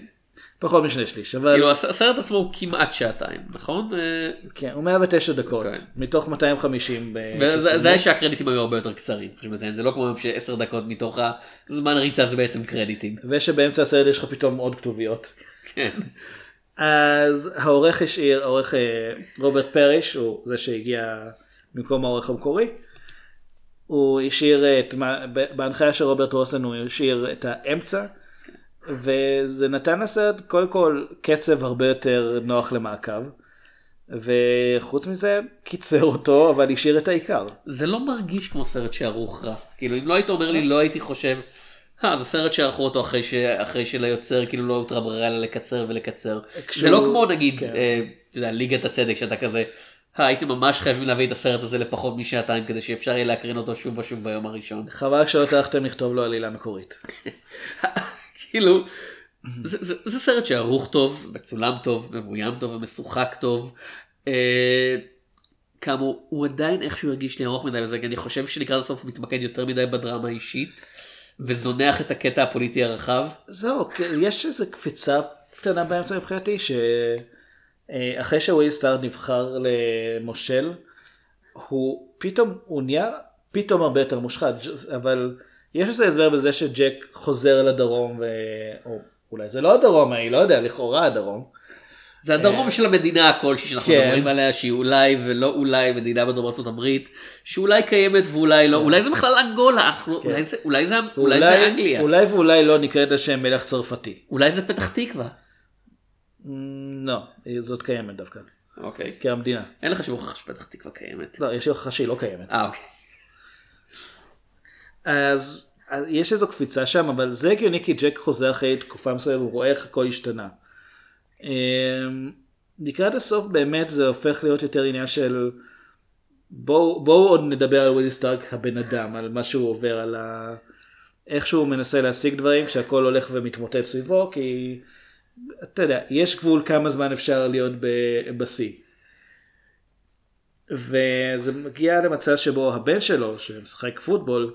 פחות משני שליש. כאילו הסרט עצמו הוא כמעט שעתיים, נכון? כן, הוא 109 דקות, מתוך 250. וזה היה שהקרדיטים היו הרבה יותר קצרים, זה לא כמו ש10 דקות מתוך הזמן ריצה זה בעצם קרדיטים. ושבאמצע הסרט יש לך פתאום עוד כתוביות. כן. אז העורך השאיר, העורך רוברט פריש, הוא זה שהגיע במקום העורך המקורי, הוא השאיר, בהנחיה של רוברט רוסן הוא השאיר את האמצע, וזה נתן לסרט קודם כל קצב הרבה יותר נוח למעקב, וחוץ מזה קיצר אותו אבל השאיר את העיקר. זה לא מרגיש כמו סרט שערוך רע, כאילו אם לא היית אומר לי לא הייתי חושב זה סרט שערכו אותו אחרי שליוצר כאילו לא הותרה ברירה אלא לקצר ולקצר. זה לא כמו נגיד ליגת הצדק שאתה כזה הייתם ממש חייבים להביא את הסרט הזה לפחות משעתיים כדי שאפשר יהיה להקרין אותו שוב ושוב ביום הראשון. חבל שלא תלכתם לכתוב לו עלילה מקורית. כאילו, זה סרט שערוך טוב, מצולם טוב, מבוים טוב ומשוחק טוב. כאמור, הוא עדיין איכשהו הרגיש לי ארוך מדי, וזה אני חושב שלקראת הסוף הוא מתמקד יותר מדי בדרמה האישית, וזונח את הקטע הפוליטי הרחב. זהו, יש איזו קפיצה קטנה באמצע מבחינתי, שאחרי שווילי סטארק נבחר למושל, הוא נהיה פתאום הרבה יותר מושחת, אבל... יש איזה הסבר בזה שג'ק חוזר לדרום, או אולי זה לא הדרום, אני לא יודע, לכאורה הדרום. זה הדרום של המדינה הכלשהי שאנחנו מדברים עליה, שהיא אולי ולא אולי מדינה בדרום ארצות הברית, שאולי קיימת ואולי לא, אולי זה בכלל אנגולה, אולי זה אנגליה. אולי ואולי לא נקראת השם מלך צרפתי. אולי זה פתח תקווה. לא, זאת קיימת דווקא. אוקיי. כי המדינה. אין לך שמוכחה שפתח תקווה קיימת. לא, יש הוכחה שהיא לא קיימת. אוקיי. אז יש איזו קפיצה שם, אבל זה הגיוני כי ג'ק חוזר אחרי תקופה מסוימת, הוא רואה איך הכל השתנה. לקראת הסוף באמת זה הופך להיות יותר עניין של, בואו עוד נדבר על ווילי סטארק הבן אדם, על מה שהוא עובר, על איך שהוא מנסה להשיג דברים, כשהכל הולך ומתמוטט סביבו, כי אתה יודע, יש גבול כמה זמן אפשר להיות בשיא. וזה מגיע למצב שבו הבן שלו, שמשחק פוטבול,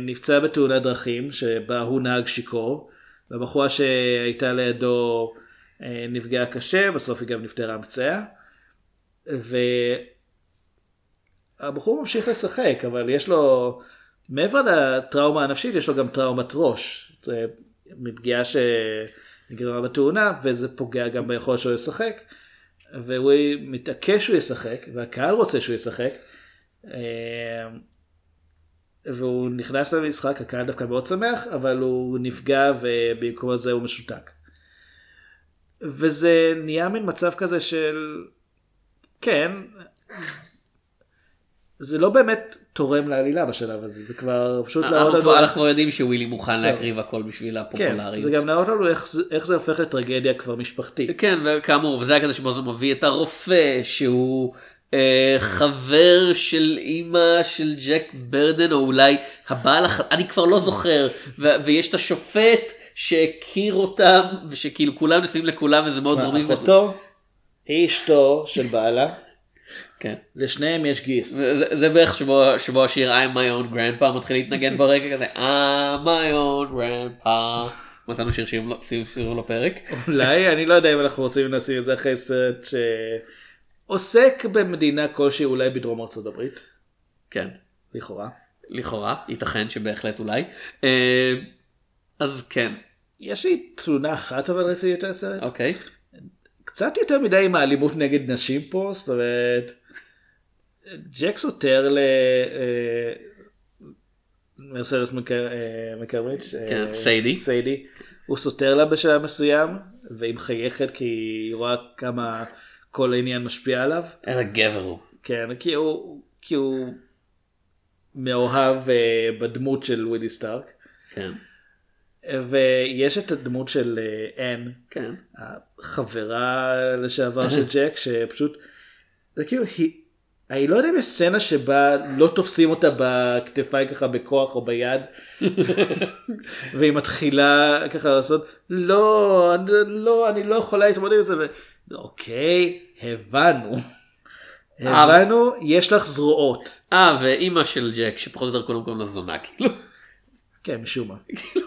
נפצע בתאונת דרכים שבה הוא נהג שיקור, והבחורה שהייתה לידו נפגעה קשה, בסוף היא גם נפטרה מפצעיה, והבחור ממשיך לשחק, אבל יש לו, מעבר לטראומה הנפשית, יש לו גם טראומת ראש, מפגיעה שנגרמה בתאונה, וזה פוגע גם ביכולת שלו לשחק, והוא מתעקש שהוא ישחק, והקהל רוצה שהוא ישחק, והוא נכנס למשחק, הקהל דווקא מאוד שמח, אבל הוא נפגע ובמקום זה הוא משותק. וזה נהיה מן מצב כזה של, כן, זה לא באמת תורם לעלילה בשלב הזה, זה כבר פשוט להראות לנו... אנחנו יודעים שווילי מוכן להקריב הכל בשביל הפופולריות. כן, זה גם להראות לנו איך זה הופך לטרגדיה כבר משפחתית. כן, וכאמור, זה היה כזה שבו זה מביא את הרופא שהוא... חבר של אמא של ג'ק ברדן, או אולי הבעל, אני כבר לא זוכר, ויש את השופט שהכיר אותם, ושכאילו כולם נשואים לכולם, וזה מאוד דורמים. אחותו, היא אשתו של בעלה, לשניהם יש גיס. זה בערך שבו השיר I'm my own grandpa מתחיל להתנגן ברקע כזה, I'm my own grandpa. מצאנו שיר שירו לו פרק. אולי, אני לא יודע אם אנחנו רוצים לנסים את זה אחרי סרט ש... עוסק במדינה כלשהי אולי בדרום ארצות הברית. כן. לכאורה. לכאורה, ייתכן שבהחלט אולי. אז כן. יש לי תלונה אחת אבל רציתי את הסרט. אוקיי. קצת יותר מדי עם האלימות נגד נשים פה, זאת אומרת, ג'ק סותר למרסדס מקמברידג' כן, סיידי. סיידי. הוא סותר לה בשלב מסוים, והיא מחייכת כי היא רואה כמה... כל העניין משפיע עליו. איזה גבר הוא. כן, כי הוא מאוהב בדמות של ווילי סטארק. כן. ויש את הדמות של אן. כן. החברה לשעבר של ג'ק, שפשוט, זה כאילו, אני לא יודע אם יש סצנה שבה לא תופסים אותה בכתפיים ככה בכוח או ביד, והיא מתחילה ככה לעשות, לא, אני לא יכולה להתמודד עם זה, אוקיי, הבנו, יש לך זרועות. ואימא של ג'ק, שפחות דרך כלל קודם לזונה, כאילו. כן, משום מה. כאילו,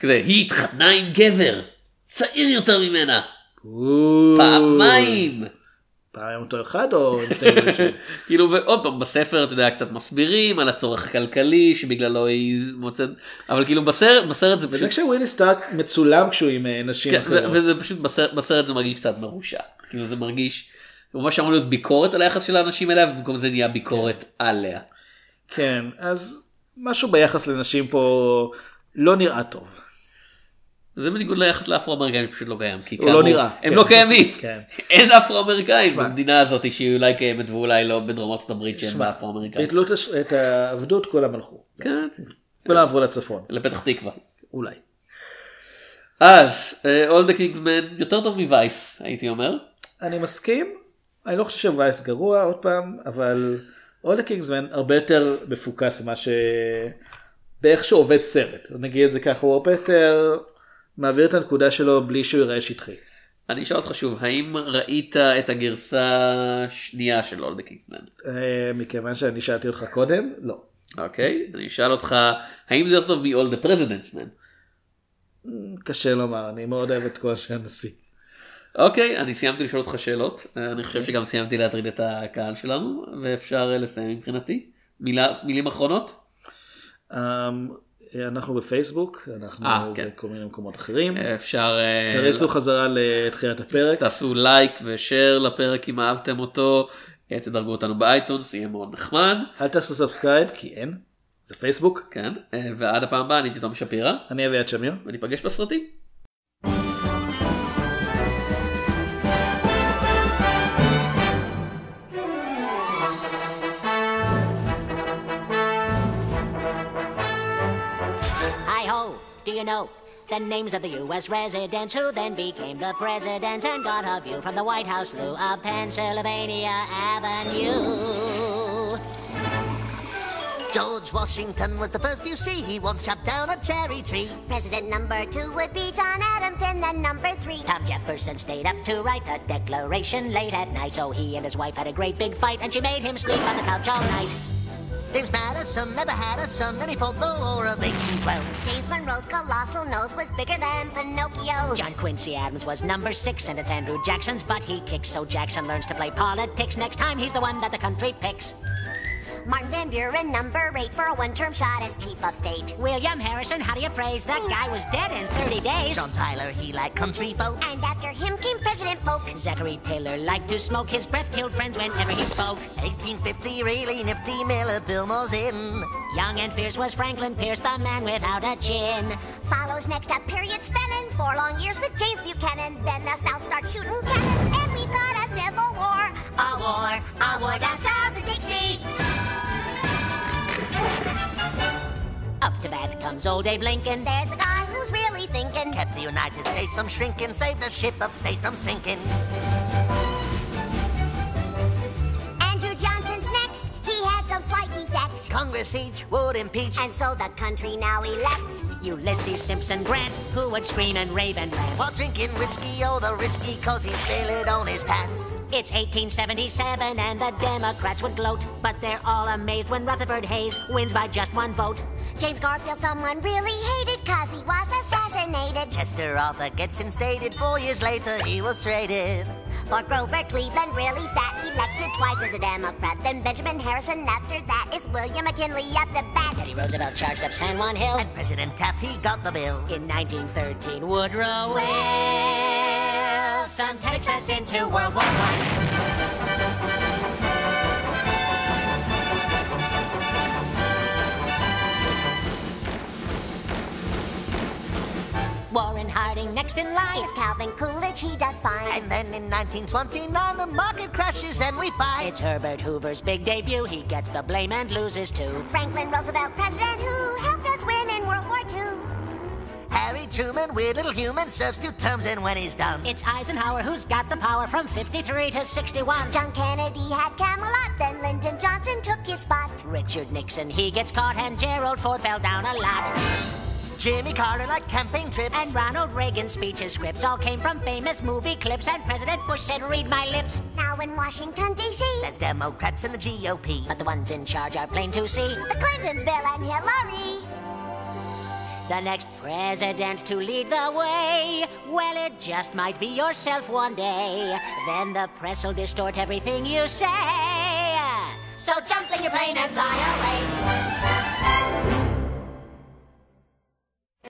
כזה, היא התחתנה עם גבר. צעיר יותר ממנה. פעמיים. פעמיים אותו אחד או שתי אנשים? כאילו, ועוד פעם בספר, אתה יודע, קצת מסבירים על הצורך הכלכלי שבגללו היא מוצאת, אבל כאילו בסרט זה... זה כשווילי סטארק מצולם כשהוא עם נשים אחרות. וזה פשוט, בסרט זה מרגיש קצת מרושע. כאילו זה מרגיש, ממש אמור להיות ביקורת על היחס של האנשים אליה, ובמקום זה נהיה ביקורת עליה. כן, אז משהו ביחס לנשים פה לא נראה טוב. זה בניגוד ליחס לאפרו-אמריקאים שפשוט לא קיים. הוא לא נראה. הם לא קיימים. אין אפרו-אמריקאים במדינה הזאת שהיא אולי קיימת ואולי לא בדרום ארצות הברית שהם באפרו-אמריקאים. ביטלו את העבדות, כל המלכו. כן. ולעברו לצפון. לפתח תקווה. אולי. אז, All the King's Men יותר טוב מווייס, הייתי אומר. אני מסכים. אני לא חושב שווייס גרוע עוד פעם, אבל All the King's Men הרבה יותר מפוקס ממה שבאיך שעובד סרט. נגיד את זה ככה, הוא הרבה יותר... מעביר את הנקודה שלו בלי שהוא יראה שטחי. אני אשאל אותך שוב, האם ראית את הגרסה השנייה של All the King's Men? מכיוון שאני שאלתי אותך קודם, לא. אוקיי, אני אשאל אותך, האם זה טוב מ-All the President's Men? קשה לומר, אני מאוד אוהב את כל הנשיא. אוקיי, אני סיימתי לשאול אותך שאלות, אני חושב שגם סיימתי להטריד את הקהל שלנו, ואפשר לסיים מבחינתי. מילים אחרונות? אנחנו בפייסבוק, אנחנו בכל מיני מקומות אחרים. אפשר... תריצו חזרה לתחילת הפרק. תעשו לייק ושאר לפרק אם אהבתם אותו. תדרגו אותנו באייטונס, יהיה מאוד נחמד. אל תעשו סאבסקרייב, כי אין. זה פייסבוק. כן, ועד הפעם הבאה, אני הייתי תום שפירא. אני אביעד שמיר. וניפגש בסרטים. Know the names of the U.S. residents who then became the presidents and got a view from the White House loo of Pennsylvania Avenue. George Washington was the first you see. He once chopped down a cherry tree. President number 2 would be John Adams and then number 3. Tom Jefferson stayed up to write the Declaration late at night, so he and his wife had a great big fight and she made him sleep on the couch all night. James Madison never had a son, and he fought the War of 1812. James Monroe's colossal nose was bigger than Pinocchio's. John Quincy Adams was number 6, and it's Andrew Jackson's, but he kicks, so Jackson learns to play politics. Next time, he's the one that the country picks. Martin Van Buren, number 8, for a one-term shot as chief of state. William Harrison, how do you praise? That guy was dead in 30 days. John Tyler, he liked country folk. And after him came President Polk. Zachary Taylor liked to smoke. His breath killed friends whenever he spoke. 1850, really nifty, Millard Fillmore's in. Young and fierce was Franklin Pierce, the man without a chin. Follows next a period spanning 4 long years with James Buchanan. Then the South starts shooting cannon, and we got a civil war. A war down south of Dixie. Up to bat comes old Abe Lincoln. There's a guy who's really thinking. Kept the United States from shrinking. Saved the ship of state from sinking. Andrew Johnson's next. He had some slight defects. Congress each would impeach. And so the country now elects Ulysses Simpson Grant, who would scream and rave and rant. While drinking whiskey, oh the risky, cause he'd spill it on his pants. It's 1877 and the Democrats would gloat, but they're all amazed when Rutherford Hayes wins by just 1 vote. James Garfield someone really hated, cause he was assassinated. Chester Arthur gets instated, 4 years later he was traded. For Grover Cleveland, really fat, elected twice as a Democrat. Then Benjamin Harrison, after that it's William McKinley up to bat. Teddy Roosevelt charged up San Juan Hill. And President Taft, he got the bill. In 1913, Woodrow Wilson takes us into World War I. Warren Harding next in line. It's Calvin Coolidge, he does fine. And then in 1929 the market crashes and we find it's Herbert Hoover's big debut. He gets the blame and loses too. Franklin Roosevelt, president who helped us win in World War II. Harry Truman, weird little human, serves 2 terms and when he's done it's Eisenhower who's got the power from 53 to 61. John Kennedy had Camelot, then Lyndon Johnson took his spot. Richard Nixon, he gets caught and Gerald Ford fell down a lot. Jimmy Carter liked campaign trips. And Ronald Reagan's speeches scripts all came from famous movie clips. And President Bush said, read my lips. Now in Washington, D.C. there's Democrats and the GOP. But the ones in charge are plain to see. The Clintons, Bill and Hillary. the next president to lead the way. Well, it just might be yourself one day. Then the press will distort everything you say. So jump in your plane and fly away.